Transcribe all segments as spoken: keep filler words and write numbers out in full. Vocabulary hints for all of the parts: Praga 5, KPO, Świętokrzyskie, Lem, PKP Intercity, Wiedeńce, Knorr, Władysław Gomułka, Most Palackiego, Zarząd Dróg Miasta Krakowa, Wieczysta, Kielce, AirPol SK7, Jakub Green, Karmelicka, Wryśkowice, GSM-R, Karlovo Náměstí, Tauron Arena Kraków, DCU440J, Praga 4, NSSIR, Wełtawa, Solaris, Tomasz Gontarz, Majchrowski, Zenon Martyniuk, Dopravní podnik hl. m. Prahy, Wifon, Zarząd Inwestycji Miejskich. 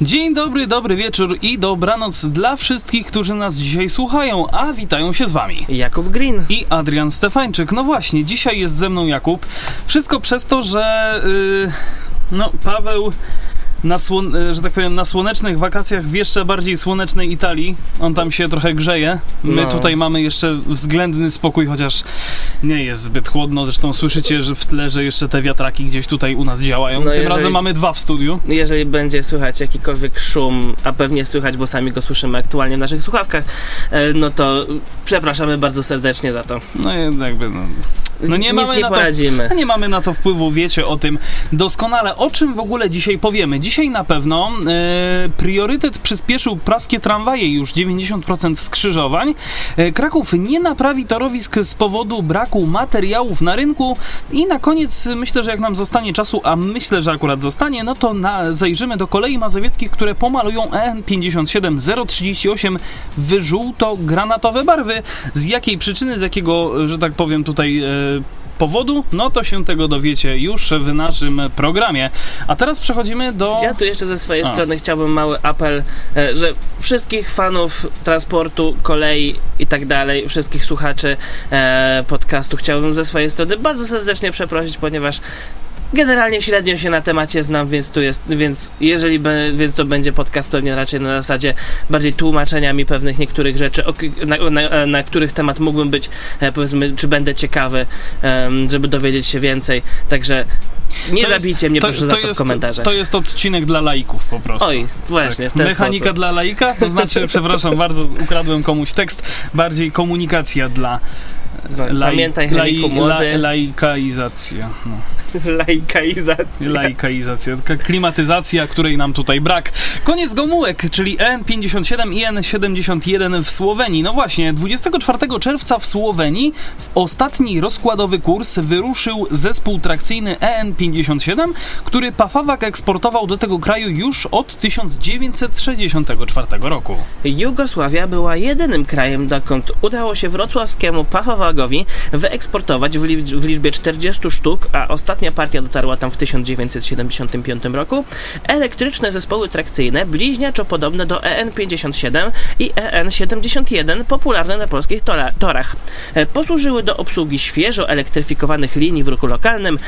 Dzień dobry, dobry wieczór i dobranoc dla wszystkich, którzy nas dzisiaj słuchają, a witają się z wami Jakub Green i Adrian Stefańczyk. No właśnie, dzisiaj jest ze mną Jakub. Wszystko przez to, że yy, no Paweł na słon- że tak powiem na słonecznych wakacjach w jeszcze bardziej słonecznej Italii. On tam się trochę grzeje. My no. tutaj mamy jeszcze względny spokój, chociaż nie jest zbyt chłodno. Zresztą słyszycie, że w tle, że jeszcze te wiatraki gdzieś tutaj u nas działają. No Tym jeżeli, razem mamy dwa w studiu. Jeżeli będzie słychać jakikolwiek szum, a pewnie słychać, bo sami go słyszymy aktualnie w naszych słuchawkach, no to przepraszamy bardzo serdecznie za to. No jakby... No. No nie mamy, nie, na to, nie mamy na to wpływu, wiecie o tym doskonale. O czym w ogóle dzisiaj powiemy? Dzisiaj na pewno e, priorytet przyspieszył praskie tramwaje, już dziewięćdziesiąt procent skrzyżowań. E, Kraków nie naprawi torowisk z powodu braku materiałów na rynku. I na koniec, myślę, że jak nam zostanie czasu, a myślę, że akurat zostanie, no to na, zajrzymy do kolei mazowieckich, które pomalują E N pięćdziesiąt siedem zero trzydzieści osiem w żółto-granatowe barwy. Z jakiej przyczyny, z jakiego, że tak powiem tutaj... E, powodu, no to się tego dowiecie już w naszym programie. A teraz przechodzimy do... Ja tu jeszcze ze swojej A. strony chciałbym mały apel, że wszystkich fanów transportu, kolei i tak dalej, wszystkich słuchaczy podcastu chciałbym ze swojej strony bardzo serdecznie przeprosić, ponieważ generalnie średnio się na temacie znam, więc tu jest, więc jeżeli be, więc to będzie podcast pewnie raczej na zasadzie bardziej tłumaczeniami pewnych niektórych rzeczy, na, na, na których temat mógłbym być, powiedzmy, czy będę ciekawy, żeby dowiedzieć się więcej. Także nie to zabijcie jest, mnie to, proszę to za to jest, w komentarzach. To jest odcinek dla laików po prostu. Oj, właśnie. Tak. W ten Mechanika sposób. Dla laika, to znaczy, przepraszam bardzo, ukradłem komuś tekst, bardziej komunikacja dla no, lai, pamiętaj, Henryku, młody. La, laikaizacja. No. Laikaizacja. Laikaizacja. Taka klimatyzacja, której nam tutaj brak. Koniec Gomułek, czyli E N pięćdziesiąt siedem i E N siedemdziesiąt jeden w Słowenii. No właśnie, dwudziestego czwartego czerwca w Słowenii w ostatni rozkładowy kurs wyruszył zespół trakcyjny E N pięćdziesiąt siedem, który Pafawag eksportował do tego kraju już od tysiąc dziewięćset sześćdziesiątego czwartego roku. Jugosławia była jedynym krajem, dokąd udało się wrocławskiemu Pafawagowi wyeksportować w, liczb- w liczbie czterdziestu sztuk, a ostatnia partia dotarła tam w tysiąc dziewięćset siedemdziesiątym piątym roku. Elektryczne zespoły trakcyjne, bliźniaczo podobne do E N pięćdziesiąt siedem i E N siedemdziesiąt jeden, popularne na polskich tora- torach. Posłużyły do obsługi świeżo elektryfikowanych linii w ruchu lokalnym,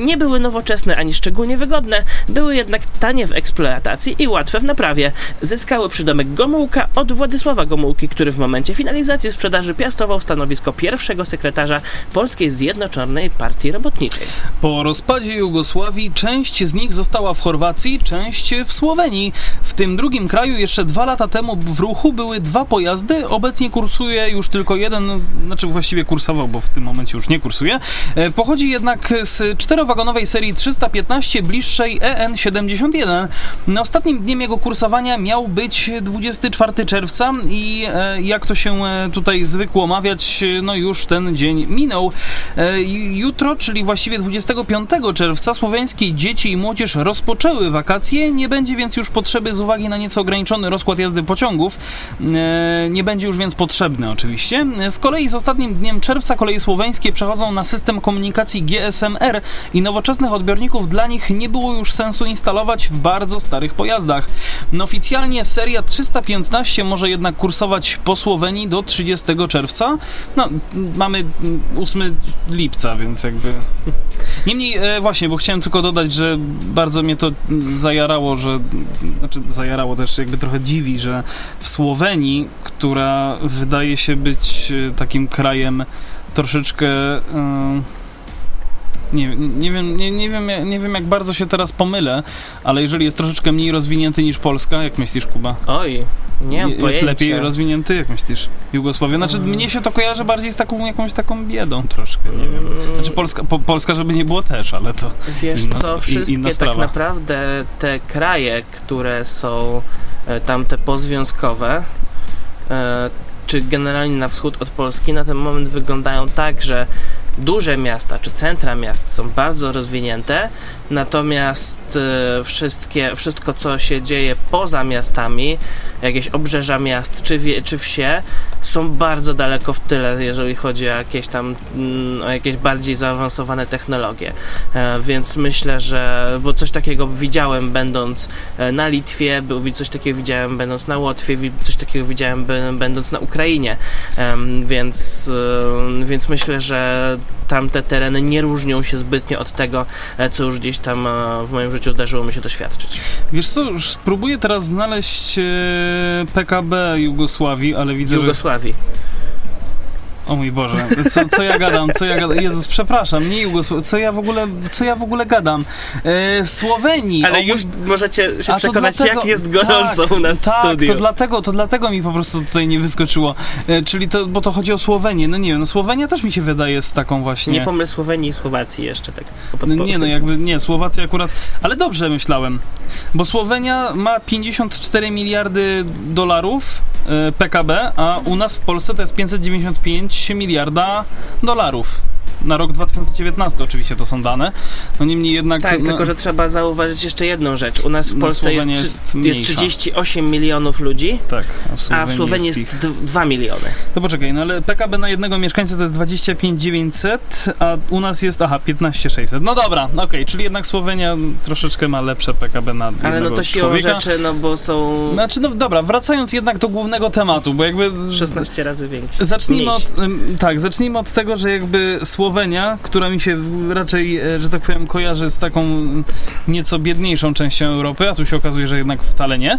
nie były nowoczesne ani szczególnie wygodne, były jednak tanie w eksploatacji i łatwe w naprawie. Zyskały przydomek Gomułka od Władysława Gomułki, który w momencie finalizacji sprzedaży piastował stanowisko pierwszego sekretarza Polskiej Zjednoczonej Partii Robotniczej. Po rozpadzie Jugosławii część z nich została w Chorwacji, część w Słowenii. W tym drugim kraju jeszcze dwa lata temu w ruchu były dwa pojazdy. Obecnie kursuje już tylko jeden, znaczy właściwie kursował, bo w tym momencie już nie kursuje. Pochodzi jednak z czterowagonowej serii trzysta piętnaście, bliższej E N siedemdziesiąt jeden. Ostatnim dniem jego kursowania miał być dwudziestego czwartego czerwca i jak to się tutaj zwykło mawiać, no już ten dzień minął. Jutro, czyli właściwie dwudziestego piątego czerwca słowiańskie dzieci i młodzież rozpoczęły wakacje, nie będzie więc już potrzeby z uwagi na nieco ograniczony rozkład jazdy pociągów, nie będzie już więc potrzebny oczywiście. Z kolei z ostatnim dniem czerwca koleje słoweńskie przechodzą na system komunikacji G S M R i nowoczesnych odbiorników dla nich nie było już sensu instalować w bardzo starych pojazdach. No oficjalnie seria trzysta piętnaście może jednak kursować po Słowenii do trzydziestego czerwca, no mamy ósmego lipca, więc jakby... Niemniej e, właśnie, bo chciałem tylko dodać, że bardzo mnie to zajarało, że znaczy zajarało też jakby trochę dziwi, że w Słowenii, która wydaje się być takim krajem troszeczkę y, nie, nie wiem, nie, nie wiem, nie wiem jak bardzo się teraz pomylę, ale jeżeli jest troszeczkę mniej rozwinięty niż Polska, jak myślisz, Kuba? Oj. Nie mam pojęcia. Jest lepiej rozwinięty, jak myślisz, Jugosławia? Znaczy, hmm. mnie się to kojarzy bardziej z taką jakąś taką biedą troszkę, nie wiem. Znaczy, Polska, po, Polska żeby nie było też, ale to Wiesz inna, co, wszystkie inna sprawa. Tak naprawdę te kraje, które są tamte pozwiązkowe, czy generalnie na wschód od Polski, na ten moment wyglądają tak, że duże miasta czy centra miast są bardzo rozwinięte, natomiast wszystkie, wszystko co się dzieje poza miastami, jakieś obrzeża miast czy, wie, czy wsie są bardzo daleko w tyle, jeżeli chodzi o jakieś tam o jakieś bardziej zaawansowane technologie, więc myślę, że bo coś takiego widziałem będąc na Litwie, coś takiego widziałem będąc na Łotwie, coś takiego widziałem będąc na Ukrainie, więc, więc myślę, że tamte tereny nie różnią się zbytnio od tego, co już gdzieś tam w moim życiu zdarzyło mi się doświadczyć. Wiesz co, spróbuję teraz znaleźć P K B Jugosławii, ale widzę, Jugosławii. Że... O mój Boże, co, co ja gadam, co ja gadam, Jezus, przepraszam, nie Jugosławii, co ja w ogóle, co ja w ogóle gadam, e, Słowenii. Ale o, już możecie się przekonać, dlatego, jak jest gorąco tak, u nas tak, w studiu. Tak, to dlatego, to dlatego mi po prostu tutaj nie wyskoczyło, e, czyli to, bo to chodzi o Słowenię, no nie wiem, no Słowenia też mi się wydaje z taką właśnie... Nie pomyl Słowenii i Słowacji jeszcze, tak no, nie, no jakby, nie, Słowacja akurat, ale dobrze myślałem, bo Słowenia ma pięćdziesiąt cztery miliardy dolarów e, P K B, a u nas w Polsce to jest pięćset dziewięćdziesiąt pięć miliarda dolarów. Na rok dwa tysiące dziewiętnasty oczywiście to są dane. No niemniej jednak... Tak, no, tylko że trzeba zauważyć jeszcze jedną rzecz. U nas w Polsce jest, jest, jest trzydzieści osiem milionów ludzi, tak, a w Słowenii, a w Słowenii jest, jest dwa miliony. To poczekaj, no ale P K B na jednego mieszkańca to jest dwadzieścia pięć tysięcy dziewięćset, a u nas jest, aha, piętnaście tysięcy sześćset. No dobra, okej, okay, czyli jednak Słowenia troszeczkę ma lepsze P K B na jednego człowieka. Ale no to siłą rzeczy, no bo są... Znaczy, no dobra, wracając jednak do głównego tematu, bo jakby... szesnaście razy większy. Zacznijmy od, tak, zacznijmy od tego, że jakby Słowenia, która mi się raczej, że tak powiem, kojarzy z taką nieco biedniejszą częścią Europy, a tu się okazuje, że jednak wcale nie,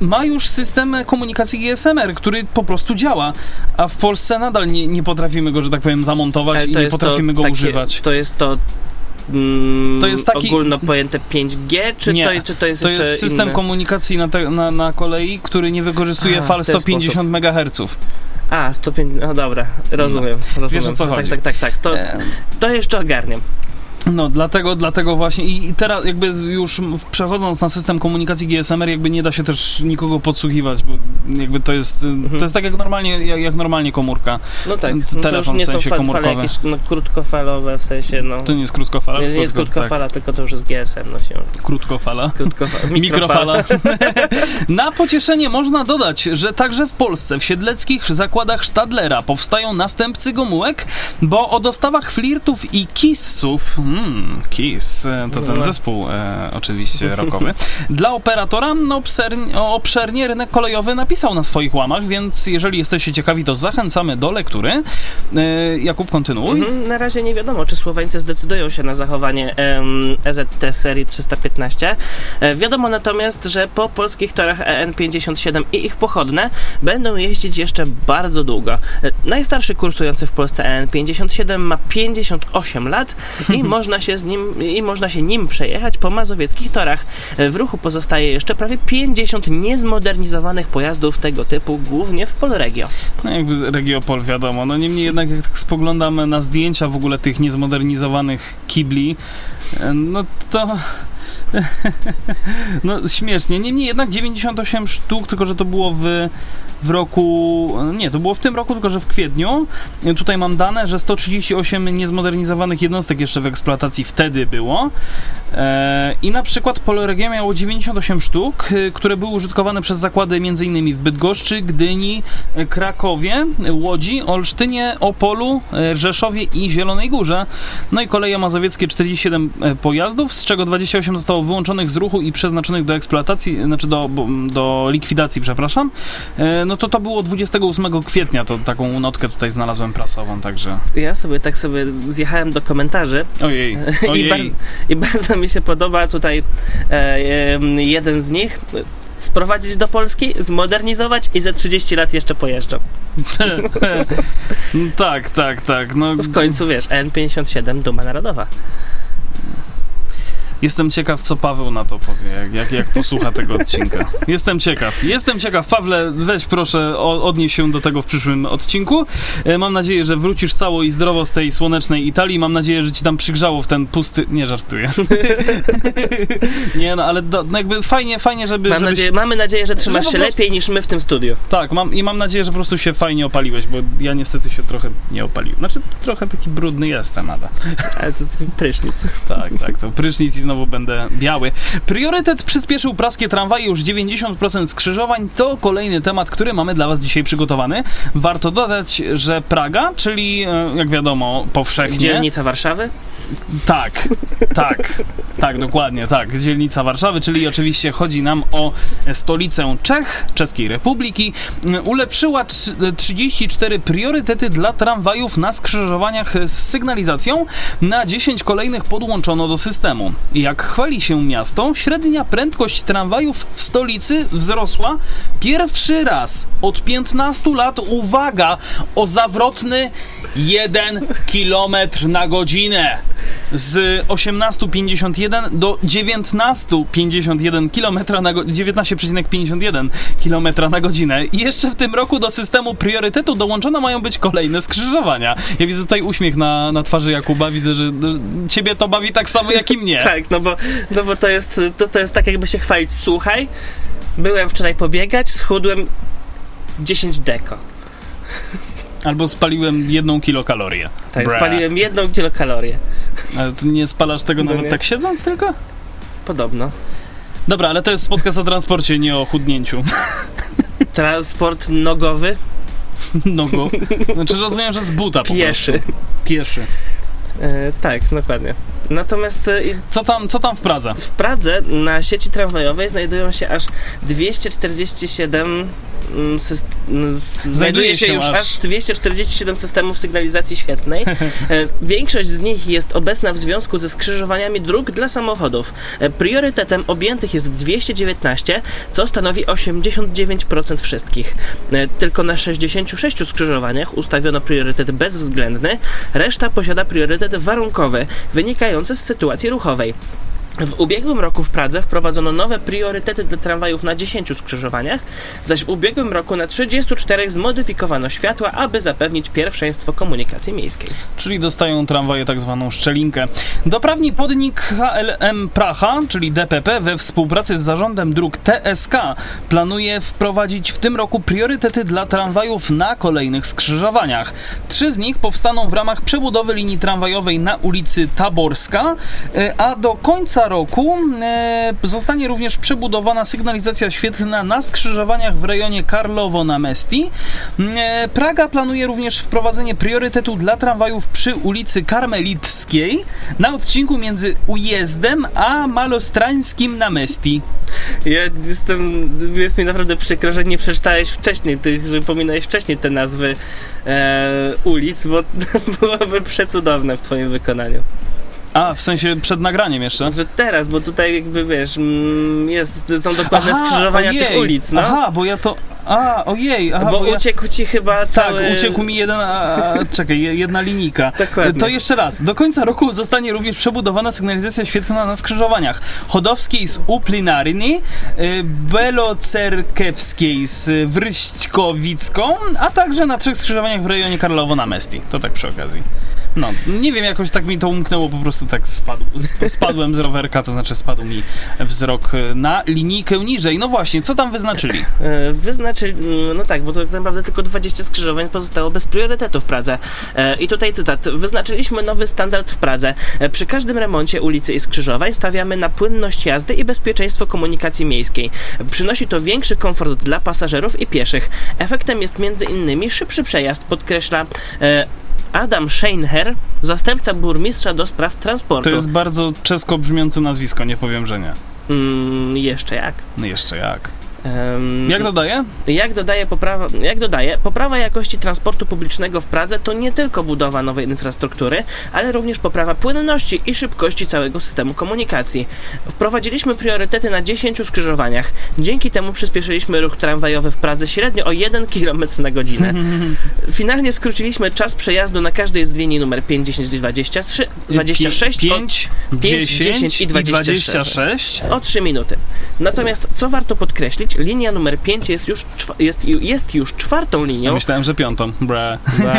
ma już system komunikacji G S M R, który po prostu działa, a w Polsce nadal nie, nie potrafimy go, że tak powiem, zamontować i nie potrafimy go takie, używać. To jest to... To jest taki... ogólno pojęte pięć G, czy, nie, to, czy to jest to jeszcze to jest system inny? Komunikacji na, te, na, na kolei, który nie wykorzystuje a, fal sto pięćdziesiąt megaherców. A, sto pięćdziesiąt, no dobra, rozumiem. No, rozumiem. Wiesz, o co chodzi. Tak, tak, tak, tak. To, to jeszcze ogarniam. No, dlatego, dlatego właśnie i, i teraz jakby już przechodząc na system komunikacji G S M R, jakby nie da się też nikogo podsłuchiwać, bo jakby to jest, mhm. to jest tak jak normalnie, jak, jak normalnie komórka. No tak, no telefon, to już nie w sensie są fal, fale jakieś no, krótkofalowe, w sensie no... To nie jest krótkofala? Nie, nie jest krótkofala, tak. Tylko to już jest G S M. No się... Krótkofala. Krótkofala. Mikrofala. Na pocieszenie można dodać, że także w Polsce w siedleckich zakładach Stadlera powstają następcy Gomułek, bo o dostawach flirtów i kissów... Hmm, Kiss, to ten zespół e, oczywiście rockowy. Dla operatora no, obsernie, obszernie rynek kolejowy napisał na swoich łamach, więc jeżeli jesteście ciekawi, to zachęcamy do lektury. E, Jakub, kontynuuj. Mhm, na razie nie wiadomo, czy Słoweńcy zdecydują się na zachowanie em, E Z T serii trzysta piętnaście. E, wiadomo natomiast, że po polskich torach E N pięćdziesiąt siedem i ich pochodne będą jeździć jeszcze bardzo długo. E, najstarszy kursujący w Polsce E N pięćdziesiąt siedem ma pięćdziesiąt osiem lat i może Można się z nim, i można się nim przejechać po mazowieckich torach. W ruchu pozostaje jeszcze prawie pięćdziesiąt niezmodernizowanych pojazdów tego typu, głównie w Polregio. No jakby Regiopol wiadomo, no niemniej jednak jak tak spoglądamy na zdjęcia w ogóle tych niezmodernizowanych kibli, no to... No śmiesznie, niemniej jednak dziewięćdziesiąt osiem sztuk, tylko że to było w, w roku, nie, to było w tym roku, tylko że w kwietniu. Tutaj mam dane, że sto trzydzieści osiem niezmodernizowanych jednostek jeszcze w eksploatacji wtedy było eee, i na przykład Polregio miało dziewięćdziesiąt osiem sztuk, które były użytkowane przez zakłady m.in. w Bydgoszczy, Gdyni, Krakowie, Łodzi, Olsztynie, Opolu, Rzeszowie i Zielonej Górze. No i Koleje Mazowieckie czterdzieści siedem pojazdów, z czego dwadzieścia osiem zostało wyłączonych z ruchu i przeznaczonych do eksploatacji, znaczy do, do likwidacji, przepraszam. No to to było dwudziestego ósmego kwietnia, to taką notkę tutaj znalazłem prasową, także... Ja sobie tak sobie zjechałem do komentarzy. Ojej, ojej. I, bar- i bardzo mi się podoba tutaj e, jeden z nich... Sprowadzić do Polski, zmodernizować i za trzydzieści lat jeszcze pojeżdżą. Tak, tak, tak. No w końcu wiesz, E N pięćdziesiąt siedem, duma narodowa. Jestem ciekaw, co Paweł na to powie, jak, jak, jak posłucha tego odcinka. Jestem ciekaw. Jestem ciekaw. Pawle, weź proszę, o, odnieś się do tego w przyszłym odcinku. E, mam nadzieję, że wrócisz cało i zdrowo z tej słonecznej Italii. Mam nadzieję, że ci tam przygrzało w ten pusty... Nie, żartuję. Nie, no ale do, no jakby fajnie, fajnie, żeby... Mam nadzieję, mamy nadzieję, że trzymasz się prostu... lepiej niż my w tym studiu. Tak, mam, i mam nadzieję, że po prostu się fajnie opaliłeś, bo ja niestety się trochę nie opaliłem. Znaczy, trochę taki brudny jestem, ale... Ale to prysznic. Tak, tak, to prysznic i znowu będę biały. Priorytet przyspieszył praskie tramwaje, już dziewięćdziesiąt procent skrzyżowań. To kolejny temat, który mamy dla was dzisiaj przygotowany. Warto dodać, że Praga, czyli jak wiadomo powszechnie... Dzielnica Warszawy? Tak, tak, tak, dokładnie, tak. Dzielnica Warszawy, czyli oczywiście chodzi nam o stolicę Czech, Czeskiej Republiki, ulepszyła trzydzieści cztery priorytety dla tramwajów na skrzyżowaniach z sygnalizacją. Na dziesięć kolejnych podłączono do systemu. Jak chwali się miasto, średnia prędkość tramwajów w stolicy wzrosła pierwszy raz od piętnastu lat, uwaga, o zawrotny jeden kilometr na godzinę. Z osiemnaście pięćdziesiąt jeden do dziewiętnaście pięćdziesiąt jeden km na go- dziewiętnaście pięćdziesiąt jeden km na godzinę. I jeszcze w tym roku do systemu priorytetu dołączone mają być kolejne skrzyżowania. Ja widzę tutaj uśmiech na, na twarzy Jakuba, widzę, że ciebie to bawi tak samo jak i mnie. Tak, no bo, no bo to, jest, to, to jest tak jakby się chwalić, słuchaj, byłem wczoraj pobiegać, schudłem dziesięć deko. Albo spaliłem jedną kilokalorię. Tak, Bra. spaliłem jedną kilokalorię. Ale ty nie spalasz tego no nawet nie. tak siedząc tylko? Podobno. Dobra, ale to jest podcast o transporcie, nie o chudnięciu. Transport nogowy? Nogą? Znaczy rozumiem, że z buta po Pieszy. prostu. Pieszy. E, tak, dokładnie. Natomiast... E, co, tam, co tam w Pradze? W Pradze na sieci tramwajowej znajdują się aż dwieście czterdzieści siedem... Syst... Znajduje, znajduje się, się już aż... aż dwieście czterdzieści siedem systemów sygnalizacji świetnej. Większość z nich jest obecna w związku ze skrzyżowaniami dróg dla samochodów. Priorytetem objętych jest dwieście dziewiętnaście, co stanowi osiemdziesiąt dziewięć procent wszystkich. Tylko na sześćdziesięciu sześciu skrzyżowaniach ustawiono priorytet bezwzględny, reszta posiada priorytet warunkowy, wynikający z sytuacji ruchowej. W ubiegłym roku w Pradze wprowadzono nowe priorytety dla tramwajów na dziesięciu skrzyżowaniach, zaś w ubiegłym roku na trzydziestu czterech zmodyfikowano światła, aby zapewnić pierwszeństwo komunikacji miejskiej. Czyli dostają tramwaje tak zwaną szczelinkę. Dopravní podnik hl. m. Prahy, czyli D P P, we współpracy z Zarządem Dróg T S K planuje wprowadzić w tym roku priorytety dla tramwajów na kolejnych skrzyżowaniach. Trzy z nich powstaną w ramach przebudowy linii tramwajowej na ulicy Taborska, a do końca roku e, zostanie również przebudowana sygnalizacja świetlna na skrzyżowaniach w rejonie Karlovo Náměstí. E, Praga planuje również wprowadzenie priorytetu dla tramwajów przy ulicy Karmelickiej na odcinku między Ujezdem a Malostrańskim Náměstí. Ja jestem, jest mi naprawdę przykro, że nie przeczytałeś wcześniej tych, że pominałeś wcześniej te nazwy e, ulic, bo byłoby przecudowne w twoim wykonaniu. A, w sensie przed nagraniem jeszcze? Że teraz, bo tutaj jakby, wiesz, jest, są dokładne aha, skrzyżowania ojej. tych ulic, no. Aha, bo ja to... A, ojej, aha, bo, bo uciekł ja... ci chyba cały... Tak, uciekł mi jeden, a, a, czekaj, jedna linijka. Dokładnie. To jeszcze raz, do końca roku zostanie również przebudowana sygnalizacja świetlna na skrzyżowaniach Chodowskiej z Uplinarni, Belocerkewskiej z Wryśkowicką, a także na trzech skrzyżowaniach w rejonie Karlovo Náměstí. To tak przy okazji. No, nie wiem, jakoś tak mi to umknęło, po prostu tak spadł, spadłem z rowerka, to znaczy spadł mi wzrok na linijkę niżej. No właśnie, co tam wyznaczyli? Wyznaczyli, no tak, bo to tak naprawdę tylko dwadzieścia skrzyżowań pozostało bez priorytetu w Pradze. I tutaj cytat. Wyznaczyliśmy nowy standard w Pradze. Przy każdym remoncie ulicy i skrzyżowań stawiamy na płynność jazdy i bezpieczeństwo komunikacji miejskiej. Przynosi to większy komfort dla pasażerów i pieszych. Efektem jest między innymi szybszy przejazd, podkreśla Adam Scheinherr, zastępca burmistrza do spraw transportu. To jest bardzo czesko brzmiące nazwisko, nie powiem, że nie. Mm, jeszcze jak. No jeszcze jak. Um, jak dodaje? Jak dodaje, poprawa, jak dodaje, poprawa jakości transportu publicznego w Pradze to nie tylko budowa nowej infrastruktury, ale również poprawa płynności i szybkości całego systemu komunikacji. Wprowadziliśmy priorytety na dziesięciu skrzyżowaniach. Dzięki temu przyspieszyliśmy ruch tramwajowy w Pradze średnio o jeden kilometr na godzinę. Finalnie skróciliśmy czas przejazdu na każdej z linii numer pięć, dziesięć, dwadzieścia trzy, dwadzieścia sześć, pięć, dziesięć i dwadzieścia sześć o trzy minuty. Natomiast, co warto podkreślić, linia numer pięć jest już, czwa, jest, jest już czwartą linią. Ja myślałem, że piątą. Bra. Bra.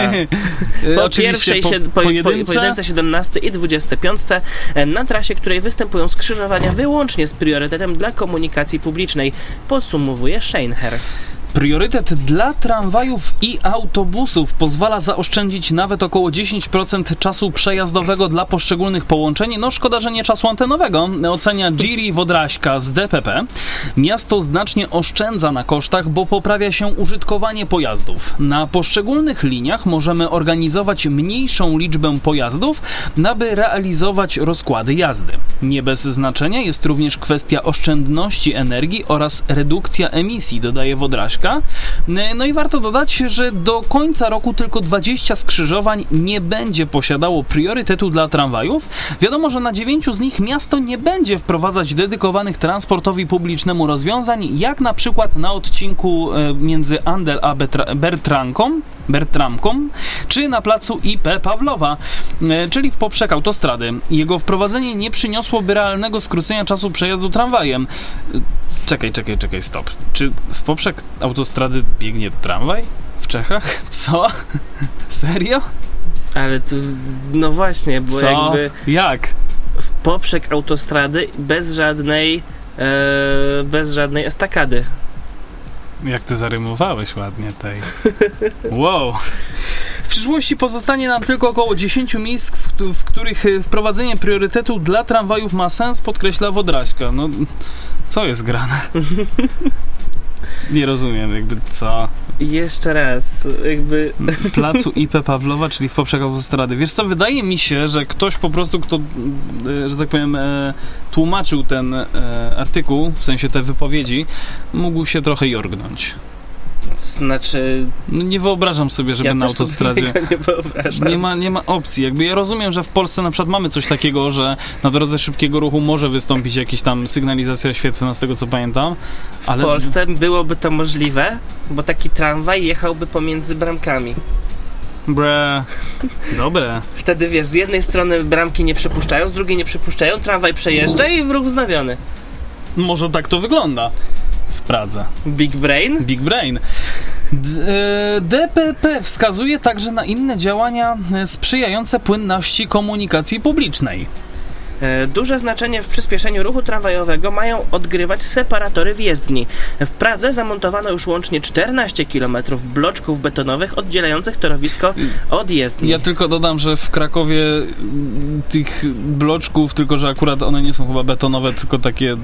Po pierwszej, po, po, po jedynce, siedemnastce i dwudziestce piątce, na trasie, której występują skrzyżowania wyłącznie z priorytetem dla komunikacji publicznej, podsumowuje Scheinherr. Priorytet dla tramwajów i autobusów pozwala zaoszczędzić nawet około dziesięć procent czasu przejazdowego dla poszczególnych połączeń. No szkoda, że nie czasu antenowego, ocenia Giri Wodraśka z D P P. Miasto znacznie oszczędza na kosztach, bo poprawia się użytkowanie pojazdów. Na poszczególnych liniach możemy organizować mniejszą liczbę pojazdów, aby realizować rozkłady jazdy. Nie bez znaczenia jest również kwestia oszczędności energii oraz redukcja emisji, dodaje Wodraśka. No i warto dodać, że do końca roku tylko dwadzieścia skrzyżowań nie będzie posiadało priorytetu dla tramwajów. Wiadomo, że na dziewięciu z nich miasto nie będzie wprowadzać dedykowanych transportowi publicznemu rozwiązań, jak na przykład na odcinku między Andel a Betra- Bertranką, Bertramką, czy na placu I P Pawlowa, czyli w poprzek autostrady. Jego wprowadzenie nie przyniosłoby realnego skrócenia czasu przejazdu tramwajem. Czekaj, czekaj, czekaj, stop. Czy w poprzek autostrady biegnie tramwaj w Czechach? Co? Serio? Ale to, no właśnie, bo Co? jakby... Jak? W poprzek autostrady bez żadnej, e, bez żadnej estakady. Jak ty zarymowałeś ładnie tej. Wow. W przyszłości pozostanie nam tylko około dziesięciu miejsc, w, w których wprowadzenie priorytetu dla tramwajów ma sens, podkreśla Wodraśka. No, co jest grane? Nie rozumiem, jakby co? Jeszcze raz, jakby... Placu I P Pawlowa, czyli w poprzek autostrady. Wiesz co, wydaje mi się, że ktoś po prostu, kto, że tak powiem, tłumaczył ten artykuł, w sensie te wypowiedzi, mógł się trochę jorgnąć. Znaczy... No nie wyobrażam sobie, żeby ja na autostradzie... nie wyobrażam. Nie ma, nie ma opcji. Jakby ja rozumiem, że w Polsce na przykład mamy coś takiego, że na drodze szybkiego ruchu może wystąpić jakaś tam sygnalizacja świetlna, z tego co pamiętam. Ale... W Polsce byłoby to możliwe, bo taki tramwaj jechałby pomiędzy bramkami. Bre, dobre. Wtedy wiesz, z jednej strony bramki nie przepuszczają, z drugiej nie przepuszczają, tramwaj przejeżdża i ruch wznowiony. Może tak to wygląda. W Pradze. Big brain? Big brain. D P P wskazuje także na inne działania sprzyjające płynności komunikacji publicznej. Duże znaczenie w przyspieszeniu ruchu tramwajowego mają odgrywać separatory w jezdni. W Pradze zamontowano już łącznie czternaście kilometrów bloczków betonowych oddzielających torowisko od jezdni. Ja tylko dodam, że w Krakowie tych bloczków, tylko że akurat one nie są chyba betonowe, tylko takie...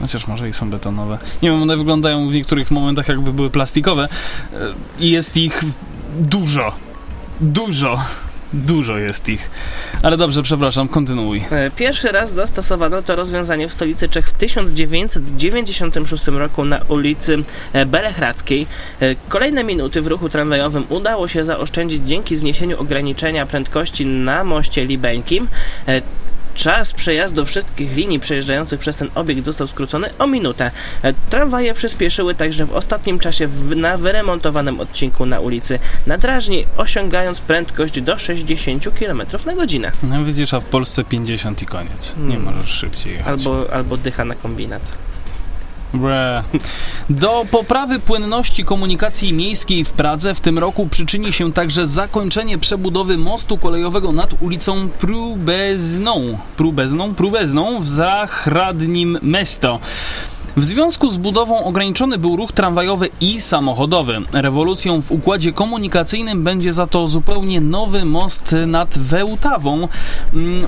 Chociaż może i są betonowe. Nie wiem, one wyglądają w niektórych momentach, jakby były plastikowe. I jest ich dużo. Dużo. Dużo jest ich. Ale dobrze, przepraszam, kontynuuj. Pierwszy raz zastosowano to rozwiązanie w stolicy Czech w tysiąc dziewięćset dziewięćdziesiątym szóstym roku na ulicy Belehradzkiej. Kolejne minuty w ruchu tramwajowym udało się zaoszczędzić dzięki zniesieniu ograniczenia prędkości na moście Libeńkim. Czas przejazdu wszystkich linii przejeżdżających przez ten obiekt został skrócony o minutę. Tramwaje przyspieszyły także w ostatnim czasie w, na wyremontowanym odcinku na ulicy na Drażni, osiągając prędkość do sześćdziesiąt kilometrów na godzinę. No widzisz, a w Polsce pięćdziesiąt i koniec. Nie hmm. możesz szybciej jechać. Albo, albo dycha na kombinat. Bre. Do poprawy płynności komunikacji miejskiej w Pradze w tym roku przyczyni się także zakończenie przebudowy mostu kolejowego nad ulicą Průbeznou, Průbeznou, Průbeznou w Zahradním Městě. W związku z budową ograniczony był ruch tramwajowy i samochodowy. Rewolucją w układzie komunikacyjnym będzie za to zupełnie nowy most nad Wełtawą,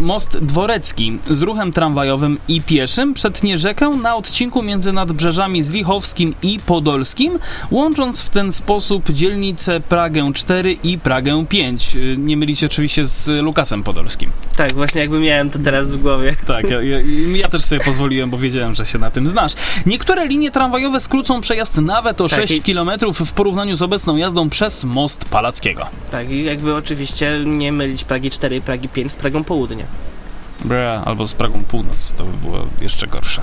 most dworecki, z ruchem tramwajowym i pieszym przetnie rzekę na odcinku między nadbrzeżami Zlichowskim i Podolskim, łącząc w ten sposób dzielnice Pragę cztery i Pragę pięć. Nie mylić oczywiście z Lukasem Podolskim. Tak, właśnie jakby miałem to teraz w głowie. Tak, ja, ja, ja też sobie pozwoliłem, bo wiedziałem, że się na tym znasz. Niektóre linie tramwajowe skrócą przejazd nawet o tak, sześć kilometrów w porównaniu z obecną jazdą przez most Palackiego. Tak, i jakby oczywiście nie mylić Pragi cztery i Pragi pięć z Pragą Południe. Bra, albo z Pragą Północ, to by było jeszcze gorsze.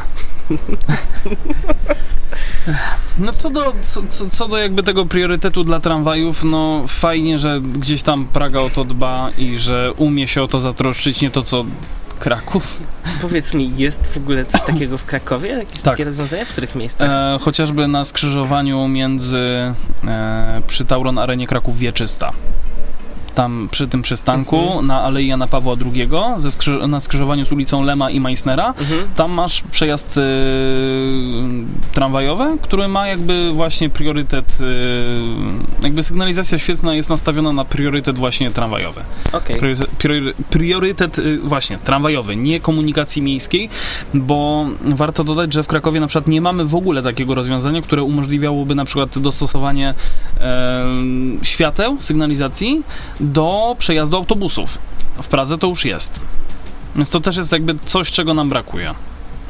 No co do, co, co, co do jakby tego priorytetu dla tramwajów, no fajnie, że gdzieś tam Praga o to dba i że umie się o to zatroszczyć, nie to co Kraków. Powiedz mi, jest w ogóle coś takiego w Krakowie? Jakieś tak. takie rozwiązania? W których miejscach? E, chociażby na skrzyżowaniu między e, przy Tauron Arenie Kraków Wieczysta. Tam przy tym przystanku uh-huh. na Alei Jana Pawła drugiego ze skrzyż- na skrzyżowaniu z ulicą Lema i Meissnera. Uh-huh. Tam masz przejazd y- tramwajowy, który ma jakby właśnie priorytet, y- jakby sygnalizacja świetlna jest nastawiona na priorytet właśnie tramwajowy. Okay. Priorytet, priory- priorytet y- właśnie tramwajowy, nie komunikacji miejskiej, bo warto dodać, że w Krakowie na przykład nie mamy w ogóle takiego rozwiązania, które umożliwiałoby na przykład dostosowanie y- świateł, sygnalizacji do przejazdu autobusów. W Pradze to już jest. Więc to też jest jakby coś, czego nam brakuje.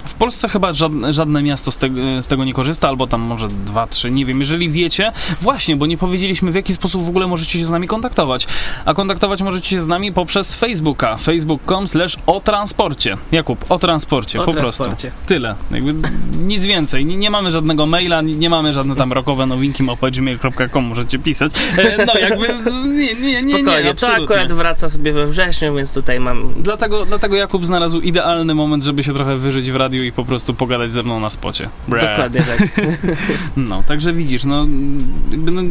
W Polsce chyba żadne, żadne miasto z, te, z tego nie korzysta, albo tam może dwa, trzy, nie wiem. Jeżeli wiecie, właśnie, bo nie powiedzieliśmy, w jaki sposób w ogóle możecie się z nami kontaktować. A kontaktować możecie się z nami poprzez Facebooka. facebook.com slash o transporcie. Jakub, o transporcie, o po transporcie. prostu. Tyle. Jakby nic więcej. Nie, nie mamy żadnego maila, nie, nie mamy żadne tam rokowe nowinki, małpa gmail kropka com możecie pisać. E, no jakby nie, nie, nie. Spokojnie, nie, to akurat wraca sobie we wrześniu, więc tutaj mam... Dlatego, dlatego Jakub znalazł idealny moment, żeby się trochę wyżyć w radiu i po prostu pogadać ze mną na spocie. Bra. Dokładnie tak. No, także widzisz, no, no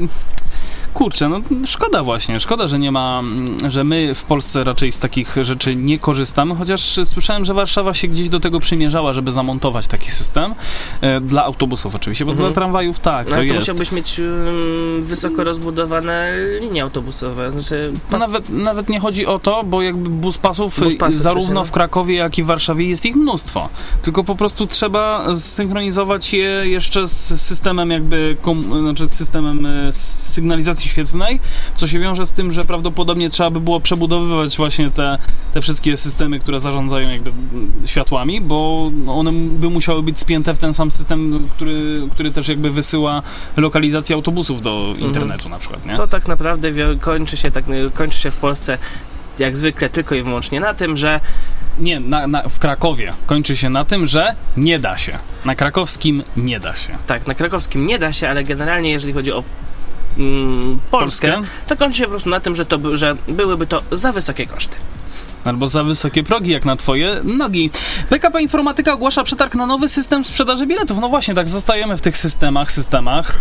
kurczę, no szkoda właśnie, szkoda, że nie ma, że my w Polsce raczej z takich rzeczy nie korzystamy, chociaż słyszałem, że Warszawa się gdzieś do tego przymierzała, żeby zamontować taki system e, dla autobusów oczywiście, bo mhm. dla tramwajów tak, no, to, to jest. No to musiałbyś mieć um, wysoko rozbudowane linie autobusowe, znaczy pas... nawet, nawet nie chodzi o to, bo jakby bus pasów, bus pasów zarówno w, sensie, no. w Krakowie, jak i w Warszawie jest ich mnóstwo. Tylko po prostu trzeba zsynchronizować je jeszcze z systemem jakby, kom, znaczy z systemem sygnalizacji świetlnej, co się wiąże z tym, że prawdopodobnie trzeba by było przebudowywać właśnie te, te wszystkie systemy, które zarządzają jakby światłami, bo one by musiały być spięte w ten sam system, który, który też jakby wysyła lokalizację autobusów do internetu mhm. na przykład, nie? Co tak naprawdę kończy się, tak, kończy się w Polsce jak zwykle tylko i wyłącznie na tym, że Nie, na, na, w Krakowie kończy się na tym, że nie da się. Na krakowskim nie da się. Tak, na krakowskim nie da się, ale generalnie jeżeli chodzi o mm, Polskę, Polskę, to kończy się po prostu na tym, że, to, że byłyby to za wysokie koszty. Albo za wysokie progi, jak na twoje nogi. P K P Informatyka ogłasza przetarg na nowy system sprzedaży biletów. No właśnie, tak, zostajemy w tych systemach, systemach.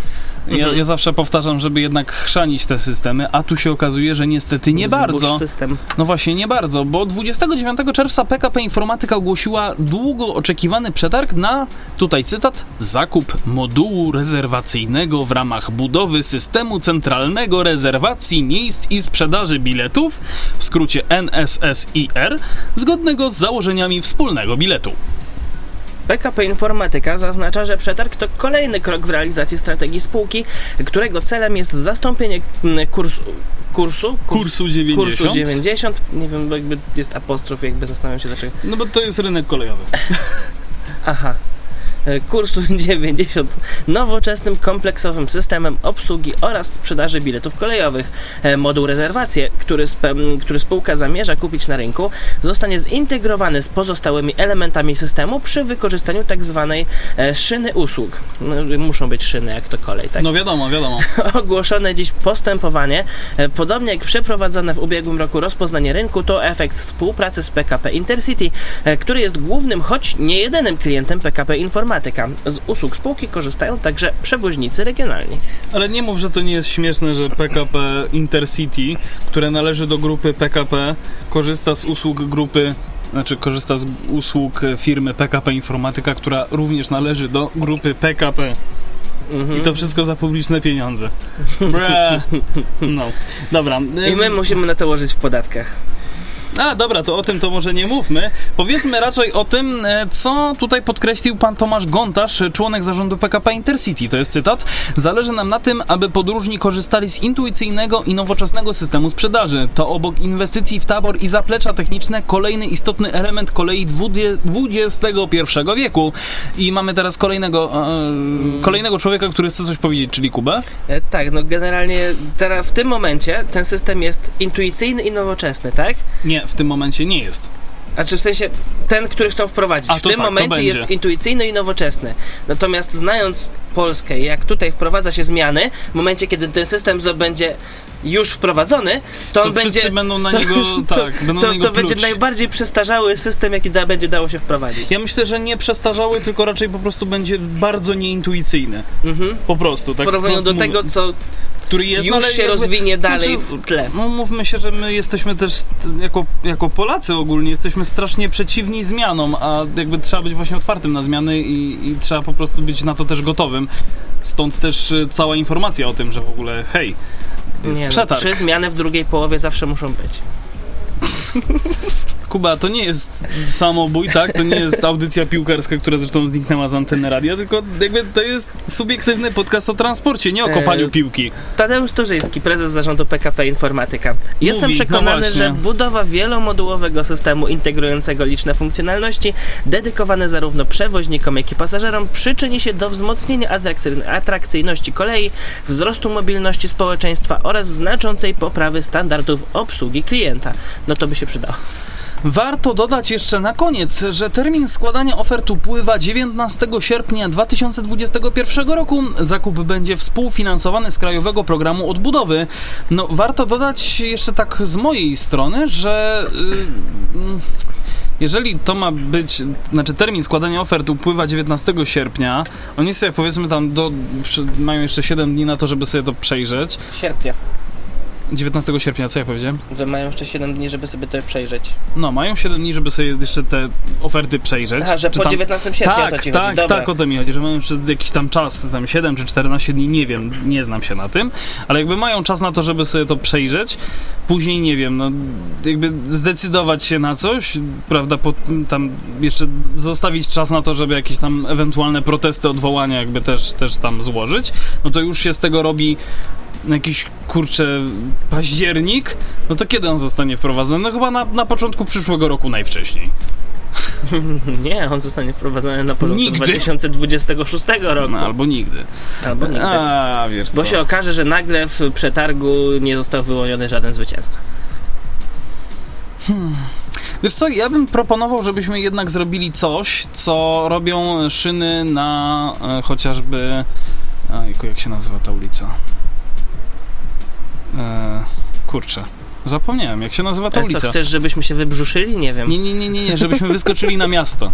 Ja, ja zawsze powtarzam, żeby jednak chrzanić te systemy, a tu się okazuje, że niestety nie Zbóż bardzo. System. No właśnie, nie bardzo, bo dwudziestego dziewiątego czerwca P K P Informatyka ogłosiła długo oczekiwany przetarg na, tutaj cytat, zakup modułu rezerwacyjnego w ramach budowy systemu centralnego rezerwacji miejsc i sprzedaży biletów, w skrócie N S S I R, zgodnego z założeniami wspólnego biletu. P K P Informatyka zaznacza, że przetarg to kolejny krok w realizacji strategii spółki, którego celem jest zastąpienie kursu kursu, kurs, kursu, dziewięćdziesiąt. kursu dziewięćdziesiąt, nie wiem, bo jakby jest apostrof, jakby zastanawiam się dlaczego. No bo to jest rynek kolejowy. Aha. Kursu dziewięćdziesiąt nowoczesnym, kompleksowym systemem obsługi oraz sprzedaży biletów kolejowych. Moduł rezerwacje, który, spe- który spółka zamierza kupić na rynku, zostanie zintegrowany z pozostałymi elementami systemu przy wykorzystaniu tak zwanej szyny usług. No, muszą być szyny, jak to kolej, tak? No wiadomo, wiadomo. Ogłoszone dziś postępowanie, podobnie jak przeprowadzone w ubiegłym roku rozpoznanie rynku, to efekt współpracy z P K P Intercity, który jest głównym, choć nie jedynym klientem P K P Informatyka. Z usług spółki korzystają także przewoźnicy regionalni. Ale nie mów, że to nie jest śmieszne, że P K P Intercity, które należy do grupy P K P, korzysta z usług grupy, znaczy korzysta z usług firmy P K P Informatyka, która również należy do grupy P K P. Mhm. I to wszystko za publiczne pieniądze. Bre. No. Dobra. I my musimy na to łożyć w podatkach. A dobra, to o tym to może nie mówmy. Powiedzmy raczej o tym, co tutaj podkreślił pan Tomasz Gontarz, członek zarządu P K P Intercity. To jest cytat. Zależy nam na tym, aby podróżni korzystali z intuicyjnego i nowoczesnego systemu sprzedaży. To obok inwestycji w tabor i zaplecza techniczne kolejny istotny element kolei dwudziestego pierwszego wieku. I mamy teraz kolejnego, e, kolejnego człowieka, który chce coś powiedzieć, czyli Kubę. E, tak, no generalnie teraz w tym momencie ten system jest intuicyjny i nowoczesny, tak? Nie, w tym momencie nie jest. Znaczy w sensie ten, który chcą wprowadzić. A w tym tak, momencie jest intuicyjny i nowoczesny. Natomiast znając Polskę, jak tutaj wprowadza się zmiany, w momencie, kiedy ten system będzie już wprowadzony, to on to będzie... Wszyscy będą na to, niego, to, tak, będą to, na niego To będzie najbardziej przestarzały system, jaki da, będzie dało się wprowadzić. Ja myślę, że nie przestarzały, tylko raczej po prostu będzie bardzo nieintuicyjny. Mhm. Po prostu. Tak, w porównaniu do tego, co... Który jest, już no, się jakby, rozwinie dalej znaczy, w tle. No mówmy się, że my jesteśmy też jako, jako Polacy ogólnie jesteśmy strasznie przeciwni zmianom, a jakby trzeba być właśnie otwartym na zmiany i, i trzeba po prostu być na to też gotowym. Stąd też cała informacja o tym, że w ogóle hej, jest nie, przetarg. No, trzy zmiany w drugiej połowie zawsze muszą być. Kuba, to nie jest samobój, tak? To nie jest audycja piłkarska, która zresztą zniknęła z anteny radia, tylko jakby to jest subiektywny podcast o transporcie, nie o kopaniu piłki. Tadeusz Turzyński, prezes zarządu P K P Informatyka. Jestem Mówi, przekonany, no że budowa wielomodułowego systemu integrującego liczne funkcjonalności, dedykowane zarówno przewoźnikom, jak i pasażerom, przyczyni się do wzmocnienia atrakcyjności, atrakcyjności kolei, wzrostu mobilności społeczeństwa oraz znaczącej poprawy standardów obsługi klienta. No to by się przydało. Warto dodać jeszcze na koniec, że termin składania ofert upływa dziewiętnastego sierpnia dwa tysiące dwudziestego pierwszego roku. Zakup będzie współfinansowany z Krajowego Programu Odbudowy. No, warto dodać jeszcze tak z mojej strony, że... Yy... Jeżeli to ma być, znaczy termin składania ofert upływa dziewiętnastego sierpnia, oni sobie powiedzmy tam do, mają jeszcze siedem dni na to, żeby sobie to przejrzeć. Sierpnia. dziewiętnastego sierpnia, co ja powiedziałem? Że mają jeszcze siedem dni, żeby sobie to przejrzeć. No, mają siedem dni, żeby sobie jeszcze te oferty przejrzeć. Aha, że czy po tam... dziewiętnastego sierpnia tak, o to ci tak, chodzi. Tak, tak, o to mi chodzi, że mają jeszcze jakiś tam czas, tam siedem czy czternaście dni, nie wiem, nie znam się na tym, ale jakby mają czas na to, żeby sobie to przejrzeć, później nie wiem, no jakby zdecydować się na coś, prawda, po, tam jeszcze zostawić czas na to, żeby jakieś tam ewentualne protesty, odwołania jakby też, też tam złożyć, no to już się z tego robi jakiś, kurczę, październik, no to kiedy on zostanie wprowadzony? No chyba na, na początku przyszłego roku najwcześniej. Nie, on zostanie wprowadzony na początku nigdy. dwa tysiące dwudziestego szóstego roku. No, albo nigdy. Albo nigdy. A, wiesz co. Bo się okaże, że nagle w przetargu nie został wyłoniony żaden zwycięzca. Hmm. Wiesz co, ja bym proponował, żebyśmy jednak zrobili coś, co robią szyny na e, chociażby... Ojku, jak się nazywa ta ulica? Eee, kurczę, zapomniałem, jak się nazywa ta ulica. Co, chcesz, żebyśmy się wybrzuszyli? Nie wiem. Nie, nie, nie, nie, nie, żebyśmy wyskoczyli na miasto.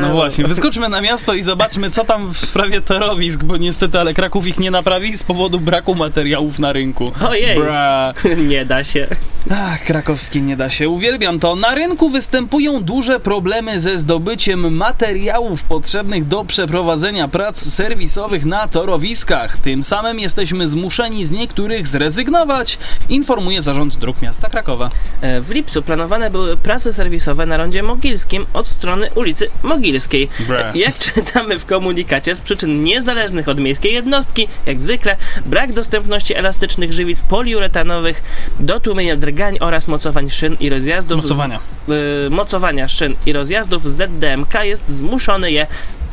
No właśnie, wyskoczmy na miasto i zobaczmy, co tam w sprawie torowisk, bo niestety, ale Kraków ich nie naprawi z powodu braku materiałów na rynku. Ojej, Bra. nie da się. Ach, krakowskie nie da się, uwielbiam to. Na rynku występują duże problemy ze zdobyciem materiałów potrzebnych do przeprowadzenia prac serwisowych na torowiskach. Tym samym jesteśmy zmuszeni z niektórych zrezygnować, informuje Zarząd Dróg Miasta Krakowa. W lipcu planowane były prace serwisowe na rondzie Mogilskim od strony ulicy Mogilskiej. Bra. Jak czytamy w komunikacie, z przyczyn niezależnych od miejskiej jednostki, jak zwykle, brak dostępności elastycznych żywic poliuretanowych do tłumienia drg- oraz mocowań szyn i rozjazdów mocowania. Z, y, mocowania szyn i rozjazdów Z D M K jest zmuszony je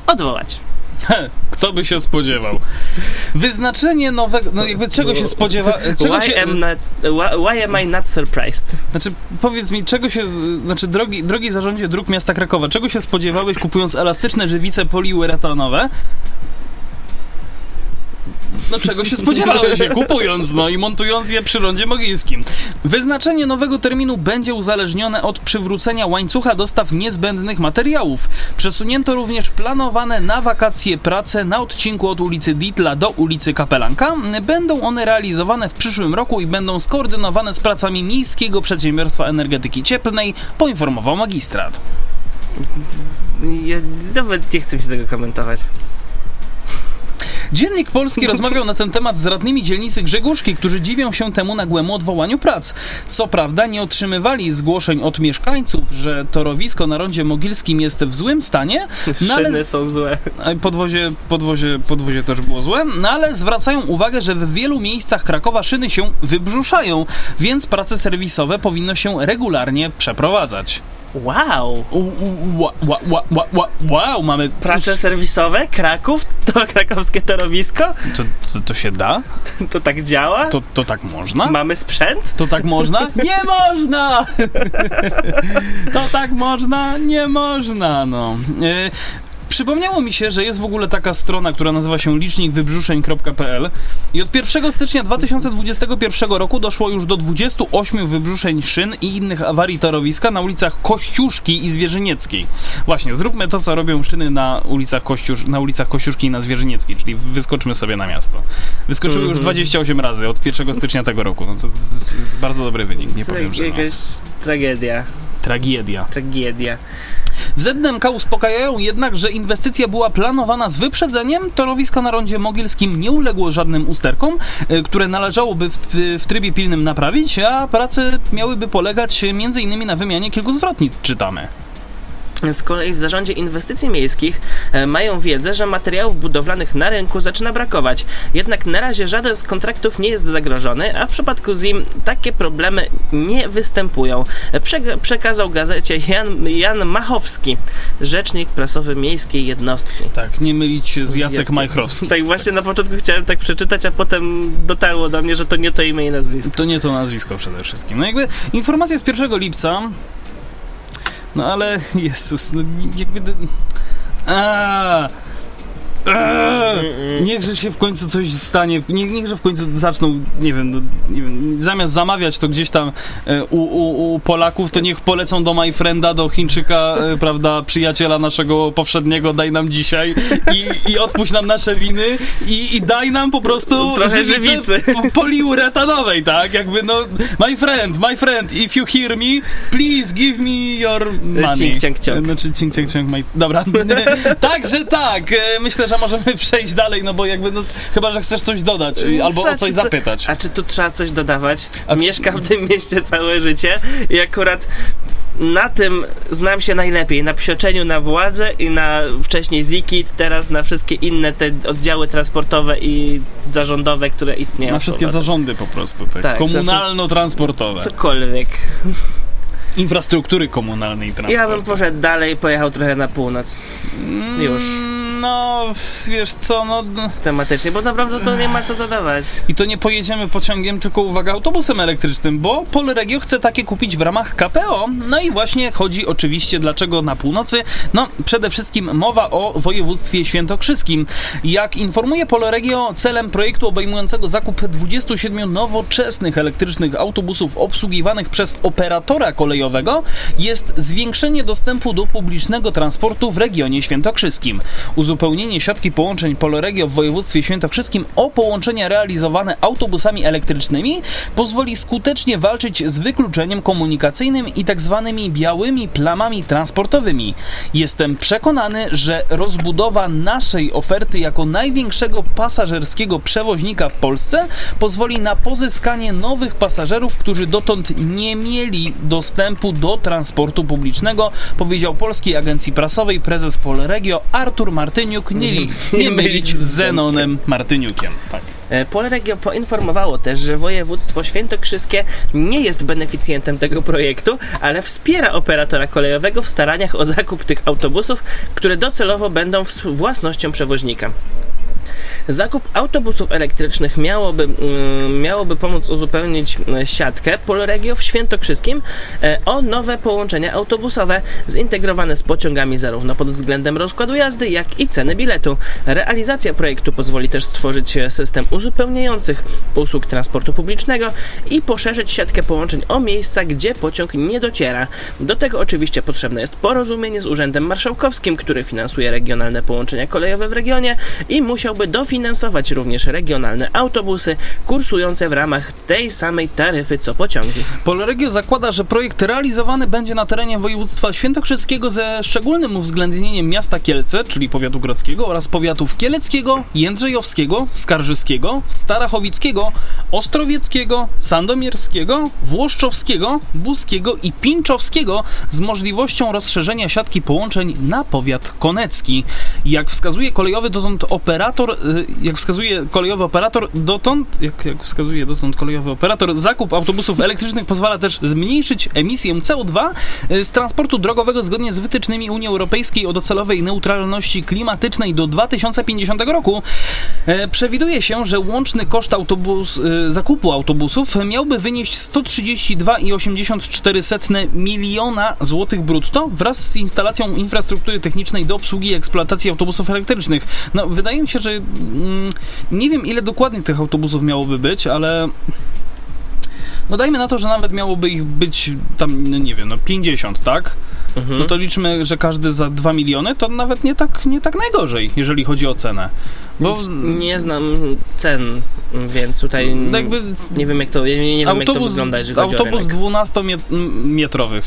odwołać. Kto by się spodziewał? Wyznaczenie nowego... No jakby czego się spodziewa... Czego why, się, am not, why am I not surprised? Znaczy, powiedz mi, czego się... Znaczy, drogi, drogi zarządzie dróg miasta Krakowa, czego się spodziewałeś, kupując elastyczne żywice poliuretanowe? No czego się spodziewałeś, je kupując, no i montując je przy rondzie Mogilskim. Wyznaczenie nowego terminu będzie uzależnione od przywrócenia łańcucha dostaw niezbędnych materiałów. Przesunięto również planowane na wakacje prace na odcinku od ulicy Dietla do ulicy Kapelanka. Będą one realizowane w przyszłym roku i będą skoordynowane z pracami Miejskiego Przedsiębiorstwa Energetyki Cieplnej, poinformował magistrat. Ja nawet nie chcę się tego komentować. Dziennik Polski rozmawiał na ten temat z radnymi dzielnicy Grzegórzki, którzy dziwią się temu nagłemu odwołaniu prac. Co prawda nie otrzymywali zgłoszeń od mieszkańców, że torowisko na rondzie mogilskim jest w złym stanie. No ale... Szyny są złe. Podwozie, podwozie, podwozie też było złe, no ale zwracają uwagę, że w wielu miejscach Krakowa szyny się wybrzuszają, więc prace serwisowe powinno się regularnie przeprowadzać. Wow. Wow, wow, wow, wow, wow, mamy... Prace serwisowe? Kraków? To krakowskie torowisko? To, to, to się da? To tak działa? To, to tak można? Mamy sprzęt? To tak można? Nie można! To tak można? Nie można, no. Yy, Przypomniało mi się, że jest w ogóle taka strona, która nazywa się licznik wybrzuszeń kropka p l i od pierwszego stycznia dwa tysiące dwudziestego pierwszego roku doszło już do dwudziestu ośmiu wybrzuszeń szyn i innych awarii torowiska na ulicach Kościuszki i Zwierzynieckiej. Właśnie, zróbmy to, co robią szyny na ulicach, Kościusz, na ulicach Kościuszki i na Zwierzynieckiej, czyli wyskoczmy sobie na miasto. Wyskoczyły już dwadzieścia osiem razy od pierwszego stycznia tego roku. No to, to, to jest bardzo dobry wynik, nie powiem, że no. Jakaś tragedia. Tragedia. Tragedia. W Z D M K uspokajają jednak, że inwestycja była planowana z wyprzedzeniem. Torowisko na rondzie mogilskim nie uległo żadnym usterkom, które należałoby w, w trybie pilnym naprawić, a prace miałyby polegać między innymi na wymianie kilku zwrotnic, czytamy. Z kolei w Zarządzie Inwestycji Miejskich e, mają wiedzę, że materiałów budowlanych na rynku zaczyna brakować. Jednak na razie żaden z kontraktów nie jest zagrożony, a w przypadku Z I M takie problemy nie występują. Prze- przekazał gazecie Jan, Jan Machowski, rzecznik prasowy Miejskiej Jednostki. Tak, nie mylić się z Jacek Majchrowski. Tak, właśnie tak. Na początku chciałem tak przeczytać, a potem dotarło do mnie, że to nie to imię i nazwisko. To nie to nazwisko przede wszystkim. No jakby informacja z pierwszego lipca... No ale, Jezus, no nie będę... Aaaa! Eee, niechże się w końcu coś stanie, nie, niechże w końcu zaczną, nie wiem, no, nie wiem, zamiast zamawiać to gdzieś tam e, u, u, u Polaków, to niech polecą do my frienda, do Chińczyka, e, prawda, przyjaciela naszego powszedniego, daj nam dzisiaj i, i odpuść nam nasze winy i, i daj nam po prostu trochę żywicy poliuretanowej, tak, jakby no, my friend, my friend, if you hear me, please give me your money. Cink, cink, cink. Znaczy, cink, cink, cink, my... Dobra, także tak, myślę, że możemy przejść dalej, no bo jakby, no, chyba, że chcesz coś dodać albo o coś zapytać. A czy tu trzeba coś dodawać? A mieszkam czy... w tym mieście całe życie i akurat na tym znam się najlepiej, na psioczeniu na władzę i na wcześniej ZIKIT, teraz na wszystkie inne te oddziały transportowe i zarządowe, które istnieją. Na wszystkie zarządy po prostu, tak, tak komunalno-transportowe. Cokolwiek. Infrastruktury komunalnej i transportu. Ja bym poszedł dalej, pojechał trochę na północ. Mm. Już. No, wiesz co, no... Tematycznie, bo naprawdę to nie ma co dodawać. I to nie pojedziemy pociągiem, tylko uwaga, autobusem elektrycznym, bo Polregio chce takie kupić w ramach K P O. No i właśnie chodzi oczywiście, dlaczego na północy? No, przede wszystkim mowa o województwie świętokrzyskim. Jak informuje Polregio, celem projektu obejmującego zakup dwudziestu siedmiu nowoczesnych elektrycznych autobusów obsługiwanych przez operatora kolejowego jest zwiększenie dostępu do publicznego transportu w regionie świętokrzyskim. Uzupełnienie siatki połączeń Polregio w województwie świętokrzyskim o połączenia realizowane autobusami elektrycznymi pozwoli skutecznie walczyć z wykluczeniem komunikacyjnym i tak zwanymi białymi plamami transportowymi. Jestem przekonany, że rozbudowa naszej oferty jako największego pasażerskiego przewoźnika w Polsce pozwoli na pozyskanie nowych pasażerów, którzy dotąd nie mieli dostępu do transportu publicznego, powiedział Polskiej Agencji Prasowej prezes Polregio Artur Martyniuk. Martyniuk, nie, nie, nie mylić z Zenonem Martyniukiem. Tak. Polregio poinformowało też, że województwo świętokrzyskie nie jest beneficjentem tego projektu, ale wspiera operatora kolejowego w staraniach o zakup tych autobusów, które docelowo będą własnością przewoźnika. Zakup autobusów elektrycznych miałoby, miałoby pomóc uzupełnić siatkę Polregio w Świętokrzyskim o nowe połączenia autobusowe zintegrowane z pociągami zarówno pod względem rozkładu jazdy, jak i ceny biletu. Realizacja projektu pozwoli też stworzyć system uzupełniających usług transportu publicznego i poszerzyć siatkę połączeń o miejsca, gdzie pociąg nie dociera. Do tego oczywiście potrzebne jest porozumienie z Urzędem Marszałkowskim, który finansuje regionalne połączenia kolejowe w regionie i musiał chciałby dofinansować również regionalne autobusy kursujące w ramach tej samej taryfy co pociągi. Polregio zakłada, że projekt realizowany będzie na terenie województwa świętokrzyskiego ze szczególnym uwzględnieniem miasta Kielce, czyli powiatu grodzkiego, oraz powiatów kieleckiego, jędrzejowskiego, skarżyskiego, starachowickiego, ostrowieckiego, sandomierskiego, włoszczowskiego, buskiego i pińczowskiego z możliwością rozszerzenia siatki połączeń na powiat konecki. Jak wskazuje kolejowy dotąd operator, jak wskazuje kolejowy operator dotąd, jak, jak wskazuje dotąd kolejowy operator, zakup autobusów elektrycznych pozwala też zmniejszyć emisję C O dwa z transportu drogowego zgodnie z wytycznymi Unii Europejskiej o docelowej neutralności klimatycznej do dwa tysiące pięćdziesiątego roku. Przewiduje się, że łączny koszt autobus, zakupu autobusów miałby wynieść sto trzydzieści dwa przecinek osiemdziesiąt cztery miliona złotych brutto wraz z instalacją infrastruktury technicznej do obsługi i eksploatacji autobusów elektrycznych. No, wydaje mi się, że mm, nie wiem, ile dokładnie tych autobusów miałoby być, ale no dajmy na to, że nawet miałoby ich być tam, no nie wiem, no pięćdziesiąt, tak? Mhm. No to liczmy, że każdy za dwa miliony, to nawet nie tak, nie tak najgorzej, jeżeli chodzi o cenę. Bo nie znam cen, więc tutaj jakby nie wiem, jak to, nie, nie autobus, wiem jak to wygląda, jeżeli chodzi o rynek. Autobus dwunastometrowy,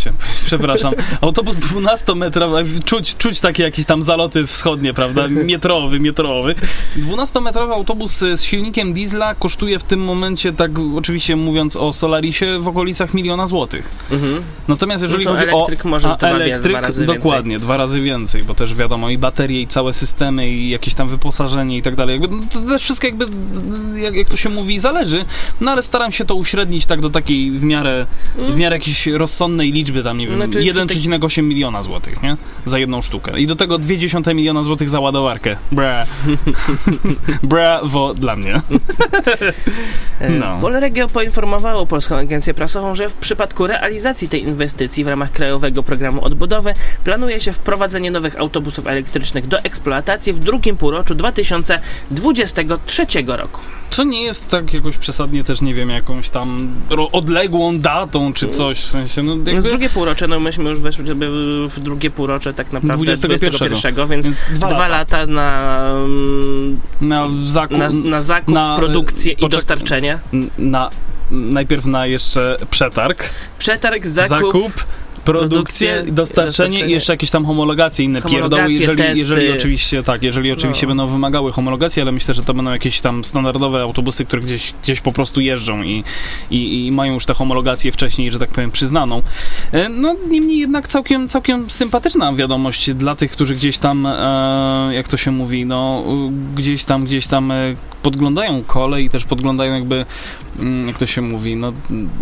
przepraszam, autobus dwunastometrowy, czuć, czuć takie jakieś tam zaloty wschodnie, prawda, metrowy, metrowy. dwunastometrowy autobus z silnikiem diesla kosztuje w tym momencie, tak oczywiście mówiąc o Solarisie, w okolicach miliona złotych. Mhm. Natomiast jeżeli no chodzi elektryk o może a, elektryk, dwa razy dokładnie, więcej. dwa razy więcej, bo też wiadomo i baterie, i całe systemy, i jakieś tam wyposażenie, i tak dalej. Jakby, to też wszystko jakby, jak, jak to się mówi, zależy, no ale staram się to uśrednić tak do takiej w miarę, w miarę jakiejś rozsądnej liczby, tam nie wiem, znaczy, jeden przecinek osiem miliona złotych, nie? Za jedną sztukę. I do tego zero przecinek dwa miliona złotych za ładowarkę. Bra. Brawo dla mnie. No. Polregio poinformowało Polską Agencję Prasową, że w przypadku realizacji tej inwestycji w ramach Krajowego Programu Odbudowy planuje się wprowadzenie nowych autobusów elektrycznych do eksploatacji w drugim półroczu dwa tysiące dwudziestego trzeciego roku. Co nie jest tak jakoś przesadnie też, nie wiem, jakąś tam odległą datą czy coś, w sensie, no jakby... Z drugie półrocze, no myśmy już weszli w drugie półrocze tak naprawdę dwudziestego pierwszego, dwudziestego pierwszego więc, więc dwa, dwa lata, lata na, na zakup, na, na zakup na, produkcję poczek- i dostarczenie. Na, najpierw na jeszcze przetarg. Przetarg, zakup... zakup. Produkcję, produkcję dostarczenie, dostarczenie i jeszcze jakieś tam homologacje, inne pierdoły, jeżeli, jeżeli oczywiście tak, jeżeli oczywiście no. będą wymagały homologacji, ale myślę, że to będą jakieś tam standardowe autobusy, które gdzieś, gdzieś po prostu jeżdżą i, i, i mają już tę homologację wcześniej, że tak powiem, przyznaną. No niemniej jednak całkiem, całkiem sympatyczna wiadomość dla tych, którzy gdzieś tam, e, jak to się mówi, no gdzieś tam, gdzieś tam e, podglądają kolej i też podglądają jakby, jak to się mówi, no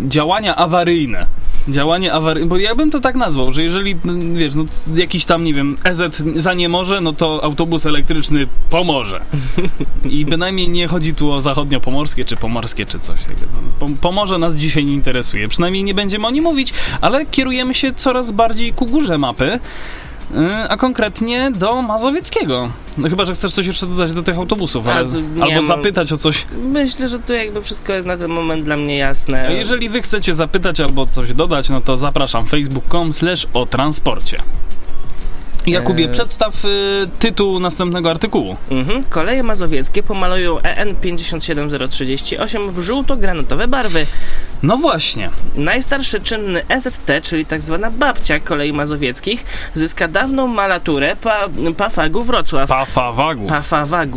działania awaryjne. Działanie awaryjne, bo ja bym to tak nazwał, że jeżeli, wiesz, no jakiś tam, nie wiem, E Z za nie może, no to autobus elektryczny pomoże. I bynajmniej nie chodzi tu o zachodniopomorskie, czy pomorskie, czy coś takiego. Pomorze nas dzisiaj nie interesuje, przynajmniej nie będziemy o nim mówić, ale kierujemy się coraz bardziej ku górze mapy, a konkretnie do mazowieckiego. No chyba, że chcesz coś jeszcze dodać do tych autobusów, ale, nie, albo zapytać o coś. Myślę, że tu jakby wszystko jest na ten moment dla mnie jasne. A jeżeli wy chcecie zapytać albo coś dodać, no to zapraszam facebook.com slash o transporcie. Jakubie, przedstaw y, tytuł następnego artykułu. Mhm. Koleje mazowieckie pomalują E N pięćdziesiąt siedem zero trzydzieści osiem w żółto-granatowe barwy. No właśnie. Najstarszy czynny E Z T, czyli tak zwana babcia kolei mazowieckich, zyska dawną malaturę pa, Pafagu Wrocław. Pafawag. Pafawag.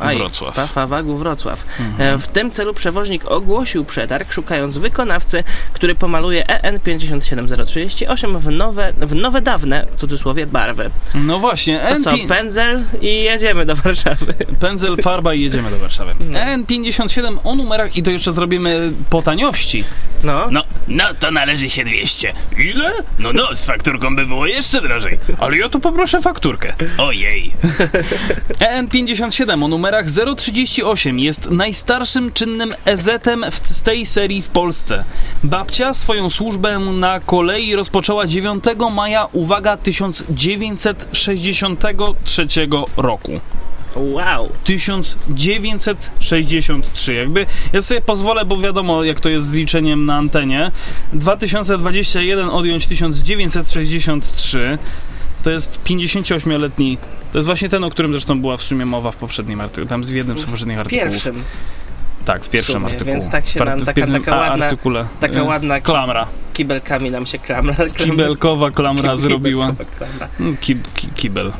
Aj, Wrocław. Pafawag Wrocław. Mhm. W tym celu przewoźnik ogłosił przetarg, szukając wykonawcy, który pomaluje E N pięćdziesiąt siedem zero trzydzieści osiem w nowe, w nowe dawne, w cudzysłowie, barwy. No właśnie. To N P... co, pędzel i jedziemy do Warszawy. Pędzel, farba i jedziemy do Warszawy. No. E N pięćdziesiąt siedem o numerach i to jeszcze zrobimy po taniości. No. No, no to należy się dwieście. Ile? No no, z fakturką by było jeszcze drożej. Ale ja tu poproszę fakturkę. Ojej. E N pięćdziesiąt siedem o numerach zero trzydzieści osiem jest najstarszym czynnym E Z-em w, z tej serii w Polsce. Babcia swoją służbę na kolei rozpoczęła dziewiątego maja, uwaga, tysiąc dziewięćset sześćdziesiątego trzeciego roku. Wow. tysiąc dziewięćset sześćdziesiąt trzy. Jakby ja sobie pozwolę, bo wiadomo jak to jest z liczeniem na antenie. dwa tysiące dwadzieścia jeden odjąć tysiąc dziewięćset sześćdziesiąt trzy. to jest pięćdziesięcioośmioletni, to jest właśnie ten, o którym zresztą była w sumie mowa w poprzednim artykule, tam z jednym z poprzednich artykułów. W pierwszym. Tak, w pierwszym sumie, artykułu. Więc tak się nam, taka, taka ładna, artykule, taka ładna klamra. Kibelkami nam się klamra. Kibelkowa klamra Kib, zrobiła. Klamra. Kib, ki, kibel.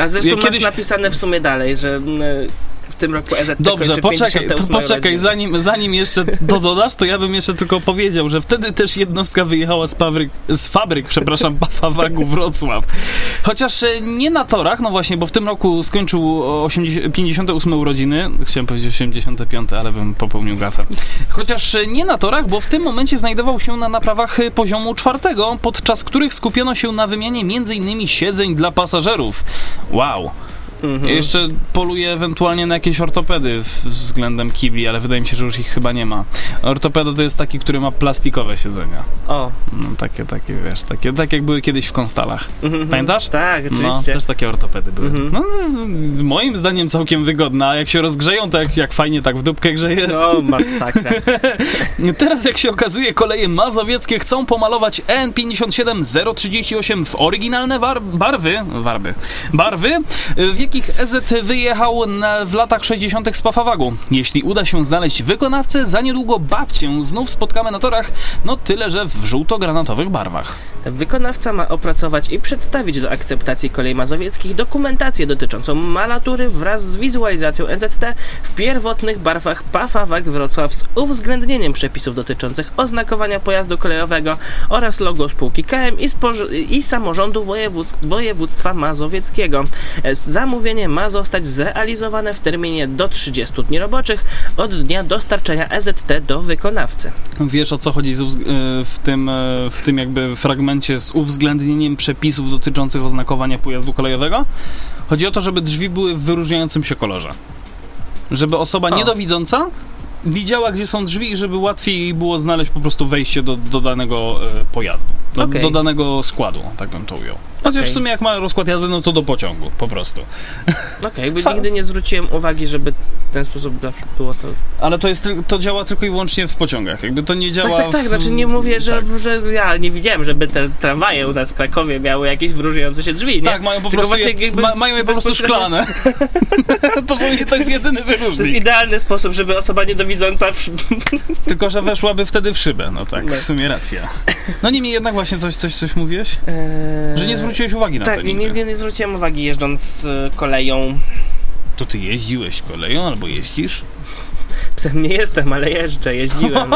A zresztą ja masz kiedyś... napisane w sumie dalej, że... W tym roku E Z T dobrze, poczekaj, to poczekaj zanim, zanim jeszcze to dodasz, to ja bym jeszcze tylko powiedział, że wtedy też jednostka wyjechała z, fabryk, z fabryk, przepraszam, Pafawag Wrocław. Chociaż nie na torach, no właśnie, bo w tym roku skończył osiemdziesiąt, pięćdziesiąte ósme urodziny, chciałem powiedzieć osiemdziesiąte piąte, ale bym popełnił gafę. Chociaż nie na torach, bo w tym momencie znajdował się na naprawach poziomu czwartego, podczas których skupiono się na wymianie między innymi siedzeń dla pasażerów. Wow. Mhm. Jeszcze poluję ewentualnie na jakieś ortopedy względem kibli, ale wydaje mi się, że już ich chyba nie ma. Ortopeda to jest taki, który ma plastikowe siedzenia. O. No, takie, takie, wiesz, takie, tak jak były kiedyś w Konstalach. Mhm. Pamiętasz? Tak, oczywiście. No, też takie ortopedy były. Mhm. No, z, moim zdaniem całkiem wygodne, a jak się rozgrzeją, to jak, jak fajnie tak w dupkę grzeje. No, masakra. Teraz, jak się okazuje, Koleje Mazowieckie chcą pomalować E N pięćdziesiąt siedem zero trzydzieści osiem w oryginalne war- barwy, barwy, barwy, w jakich E Z wyjechał na, w latach sześćdziesiątych z Pafawagu. Jeśli uda się znaleźć wykonawcę, za niedługo babcię znów spotkamy na torach, no tyle, że w żółto-granatowych barwach. Wykonawca ma opracować i przedstawić do akceptacji Kolei Mazowieckich dokumentację dotyczącą malatury wraz z wizualizacją E Z T w pierwotnych barwach Pafawag Wrocław z uwzględnieniem przepisów dotyczących oznakowania pojazdu kolejowego oraz logo spółki K M i, spoż- i samorządu województw- województwa mazowieckiego. Zamówienie ma zostać zrealizowane w terminie do trzydziestu dni roboczych od dnia dostarczenia E Z T do wykonawcy. Wiesz, o co chodzi z uwz- w, tym, w tym jakby fragmencie z uwzględnieniem przepisów dotyczących oznakowania pojazdu kolejowego? Chodzi o to, żeby drzwi były w wyróżniającym się kolorze. Żeby osoba o. niedowidząca widziała, gdzie są drzwi i żeby łatwiej było znaleźć po prostu wejście do, do danego pojazdu, do, okay. do danego składu, tak bym to ujął. Chociaż okay. w sumie jak ma rozkład jazdy, no to do pociągu, po prostu. Okej, okay, bo nigdy nie zwróciłem uwagi, żeby w ten sposób było to... Ale to jest, to działa tylko i wyłącznie w pociągach, jakby to nie działa... Tak, tak, tak, w... znaczy nie mówię, że, tak. że, że ja nie widziałem, żeby te tramwaje u nas w Krakowie miały jakieś wyróżniające się drzwi, nie? Tak, mają po tylko prostu, je, ma, mają je po prostu szklane. to, są, to jest jedyny wyróżnik. To jest idealny sposób, żeby osoba niedowidząca... W... tylko, że weszłaby wtedy w szybę, no tak, no. w sumie racja. No niemniej jednak właśnie coś, coś, coś mówiłeś? Eee... Że nie zwróciłeś uwagi na tak, to. Tak, nie, nie, nie zwróciłem uwagi jeżdżąc y, koleją. To ty jeździłeś koleją albo jeździsz? Psem nie jestem, ale jeżdżę, jeździłem.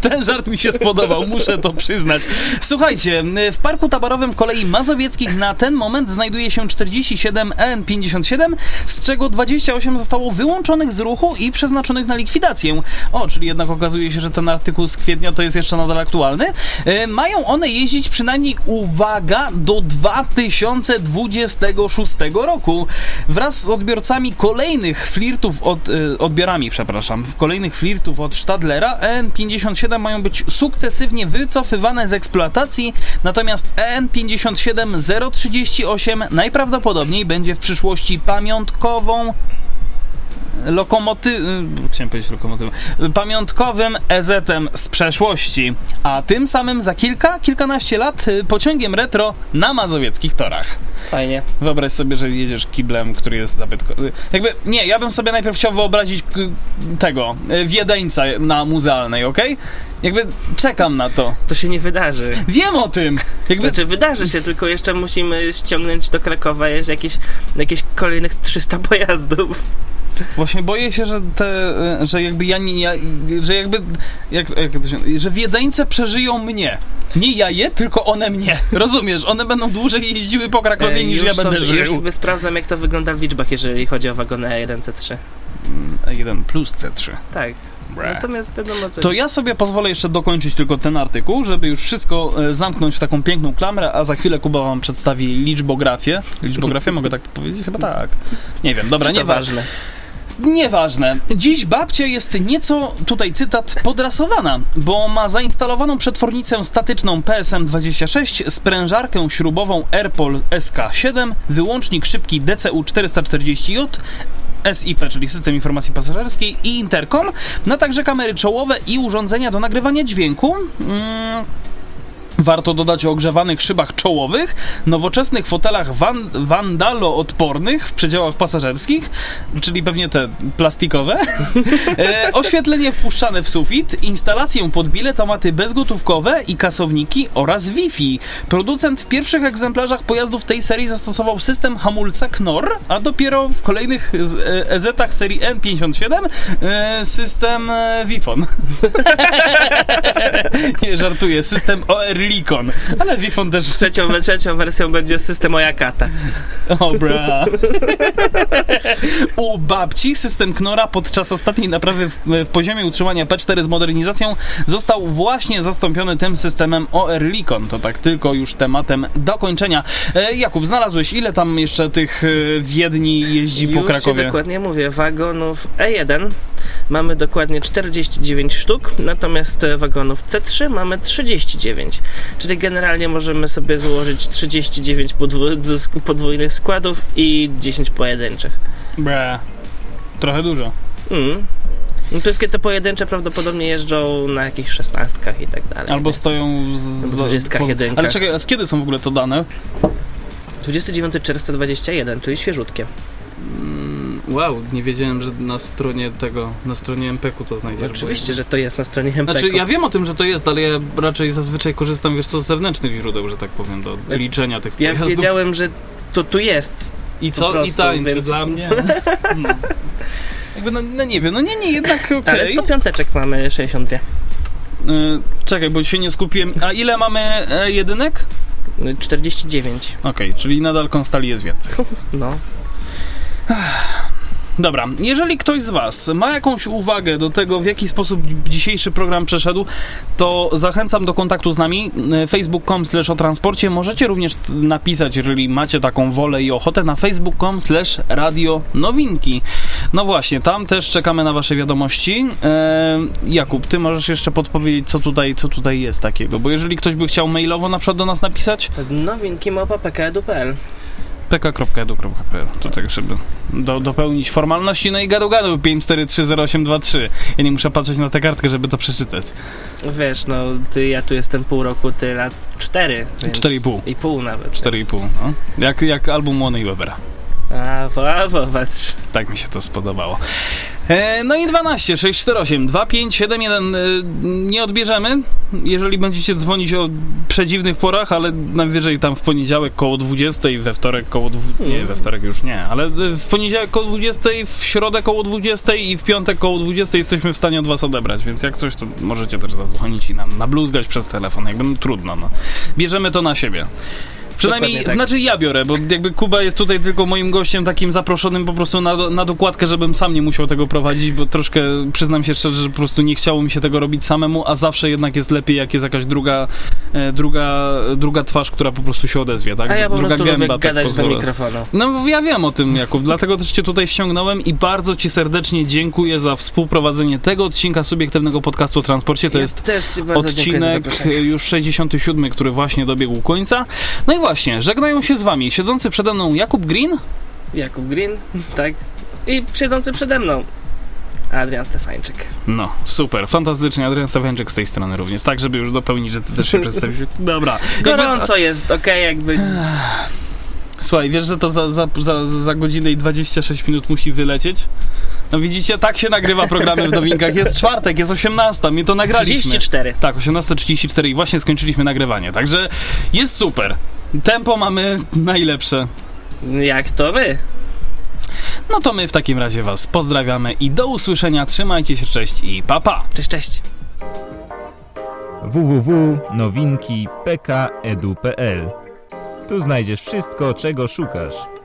Ten żart mi się spodobał, muszę to przyznać. Słuchajcie, w parku taborowym Kolei Mazowieckich na ten moment znajduje się czterdzieści siedem E N pięćdziesiąt siedem, z czego dwadzieścia osiem zostało wyłączonych z ruchu i przeznaczonych na likwidację. O, czyli jednak okazuje się, że ten artykuł z kwietnia to jest jeszcze nadal aktualny. E, mają one jeździć przynajmniej, uwaga, do dwa tysiące dwudziestego szóstego roku. Wraz z odbiorcami kolejnych flirtów od, odbiorcami przepraszam, w kolejnych flirtów od Stadlera E N pięćdziesiąt siedem mają być sukcesywnie wycofywane z eksploatacji, natomiast E N pięćdziesiąt siedem zero trzydzieści osiem najprawdopodobniej będzie w przyszłości pamiątkową lokomoty... chciałem powiedzieć lokomotywą... pamiątkowym E Z em z przeszłości, a tym samym za kilka, kilkanaście lat pociągiem retro na mazowieckich torach. Fajnie. Wyobraź sobie, że jedziesz kiblem, który jest zabytkowy. Jakby, nie, ja bym sobie najpierw chciał wyobrazić tego, Wiedeńca na Muzealnej, okej? Okay? Jakby czekam na to. To się nie wydarzy. Wiem o tym! Jakby... Znaczy wydarzy się, tylko jeszcze musimy ściągnąć do Krakowa jakieś, jakieś kolejnych trzysta pojazdów. Właśnie boję się, że te, że jakby ja nie, ja, że jakby, jak, jak to się, że Wiedeńce przeżyją mnie. Nie ja je, tylko one mnie. Rozumiesz? One będą dłużej jeździły po Krakowie e, niż ja będę sobie, żył. Już sobie sprawdzam, jak to wygląda w liczbach, jeżeli chodzi o wagony E jeden C trzy. E jeden plus C trzy. Tak. Natomiast wiadomo, co... To ja sobie pozwolę jeszcze dokończyć tylko ten artykuł, żeby już wszystko zamknąć w taką piękną klamrę, a za chwilę Kuba wam przedstawi liczbografię. Liczbografię mogę tak powiedzieć? Chyba tak. Nie wiem, dobra, nieważne. Nieważne. Dziś babcia jest nieco, tutaj cytat, podrasowana, bo ma zainstalowaną przetwornicę statyczną P S M dwadzieścia sześć, sprężarkę śrubową Airpol S K siedem, wyłącznik szybki D C U czterysta czterdzieści J, S I P, czyli System Informacji Pasażerskiej i interkom, no także kamery czołowe i urządzenia do nagrywania dźwięku. Mm. Warto dodać o ogrzewanych szybach czołowych, nowoczesnych fotelach wan wandaloodpornych w przedziałach pasażerskich, czyli pewnie te plastikowe, e, oświetlenie wpuszczane w sufit, instalację podbiletomaty bezgotówkowe i kasowniki oraz Wi-Fi. Producent w pierwszych egzemplarzach pojazdów tej serii zastosował system hamulca Knorr, a dopiero w kolejnych E Z-ach serii E N pięćdziesiąt siedem e, system Wifon. Nie żartuję, system O R I. Likon, ale Wifon też... Trzecią, trzecią wersją będzie system Ojakata. Dobra. U babci system Knora podczas ostatniej naprawy w, w poziomie utrzymania P cztery z modernizacją został właśnie zastąpiony tym systemem O R Likon. To tak tylko już tematem dokończenia. E, Jakub, znalazłeś ile tam jeszcze tych Wiedni jeździ już po Krakowie? Już dokładnie mówię. Wagonów E jeden mamy dokładnie czterdzieści dziewięć sztuk, natomiast wagonów C trzy mamy trzydzieści dziewięć. Czyli generalnie możemy sobie złożyć trzydzieści dziewięć podwójnych składów i dziesięć pojedynczych. Bre, trochę dużo. Mm. No, wszystkie te pojedyncze prawdopodobnie jeżdżą na jakichś szesnastkach i tak dalej. Albo nie? Stoją z... w dwudziestkach, jedynkach. Ale czekaj, a z kiedy są w ogóle to dane? dwudziestego dziewiątego czerwca dwudziestego pierwszego, czyli świeżutkie. Wow, nie wiedziałem, że na stronie tego, na stronie M P K to znajdziesz. Oczywiście, że to jest na stronie M P K. Znaczy, ja wiem o tym, że to jest, ale ja raczej zazwyczaj korzystam, wiesz co, z zewnętrznych źródeł, że tak powiem, do liczenia tych ja pojazdów. Ja wiedziałem, że to tu jest. I co? Prostu, I tańczy więc... dla mnie. No. Jakby, no, no nie wiem, no nie, nie, jednak okej. Okay. Ale sto piąteczek mamy sześćdziesiąt dwa. Yy, czekaj, bo się nie skupiłem. A ile mamy e, jedynek? czterdzieści dziewięć. Okej, okay, czyli nadal konstali jest więcej. No. Dobra, jeżeli ktoś z Was ma jakąś uwagę do tego, w jaki sposób dzisiejszy program przeszedł, to zachęcam do kontaktu z nami, facebook.com slash o transporcie. Możecie również napisać, jeżeli macie taką wolę i ochotę, na facebook.com slash radio nowinki. No właśnie, tam też czekamy na Wasze wiadomości. Eee, Jakub, Ty możesz jeszcze podpowiedzieć, co tutaj, co tutaj jest takiego, bo jeżeli ktoś by chciał mailowo na przykład do nas napisać... Nowinki małpa pk.edu.pl pk.edu.pl, to tak, żeby do, dopełnić formalności, no i gadu gadu pięć cztery trzy zero osiem dwa trzy. Ja nie muszę patrzeć na tę kartkę, żeby to przeczytać. Wiesz, no ty, ja tu jestem pół roku, ty lat cztery. cztery i pół. I pół nawet. cztery i pół, no. Jak, jak album Łony i Webera. A, popatrz. Tak mi się to spodobało. E, no i dwanaście sześć cztery osiem dwa pięć siedem jeden. Nie odbierzemy, jeżeli będziecie dzwonić o przedziwnych porach, ale najwyżej tam w poniedziałek koło dwudziestej, we wtorek koło dwudziestej. Nie, we wtorek już nie, ale w poniedziałek koło dwudziestej, w środę koło dwudziestej i w piątek koło dwudziestej jesteśmy w stanie od Was odebrać, więc jak coś, to możecie też zadzwonić i nam nabluzgać przez telefon. Jakby no, trudno, no. Bierzemy to na siebie. Przynajmniej, tak. Znaczy ja biorę, bo jakby Kuba jest tutaj tylko moim gościem takim zaproszonym po prostu na, na dokładkę, żebym sam nie musiał tego prowadzić, bo troszkę przyznam się szczerze, że po prostu nie chciało mi się tego robić samemu, a zawsze jednak jest lepiej, jak jest jakaś druga, e, druga, druga twarz, która po prostu się odezwie, tak? A ja po druga prostu gęba, tak gadać do mikrofonu. No ja wiem o tym, Jakub, dlatego też Cię tutaj ściągnąłem i bardzo Ci serdecznie dziękuję za współprowadzenie tego odcinka subiektywnego podcastu o transporcie. To ja jest też ci bardzo odcinek już sześćdziesiąty siódmy, który właśnie dobiegł końca. No i właśnie, żegnają się z Wami siedzący przede mną Jakub Green. Jakub Green, tak. I siedzący przede mną Adrian Stefańczyk. No, super, fantastycznie. Adrian Stefańczyk z tej strony również. Tak, żeby już dopełnić, że Ty też się przedstawisz. Dobra. Gorąco jest, okej, okay, jakby... Słuchaj, wiesz, że to za, za, za, za godzinę i dwadzieścia sześć minut musi wylecieć? No widzicie, tak się nagrywa programy w nowinkach. Jest czwartek, jest osiemnasta, my to nagraliśmy. trzydzieści cztery. Tak, osiemnasta trzydzieści cztery i właśnie skończyliśmy nagrywanie, także jest super. Tempo mamy najlepsze. Jak to my? No to my w takim razie Was pozdrawiamy i do usłyszenia. Trzymajcie się, cześć i pa, pa. Cześć, cześć. www kropka nowinki kropka p k kropka edu kropka p l. Tu znajdziesz wszystko, czego szukasz.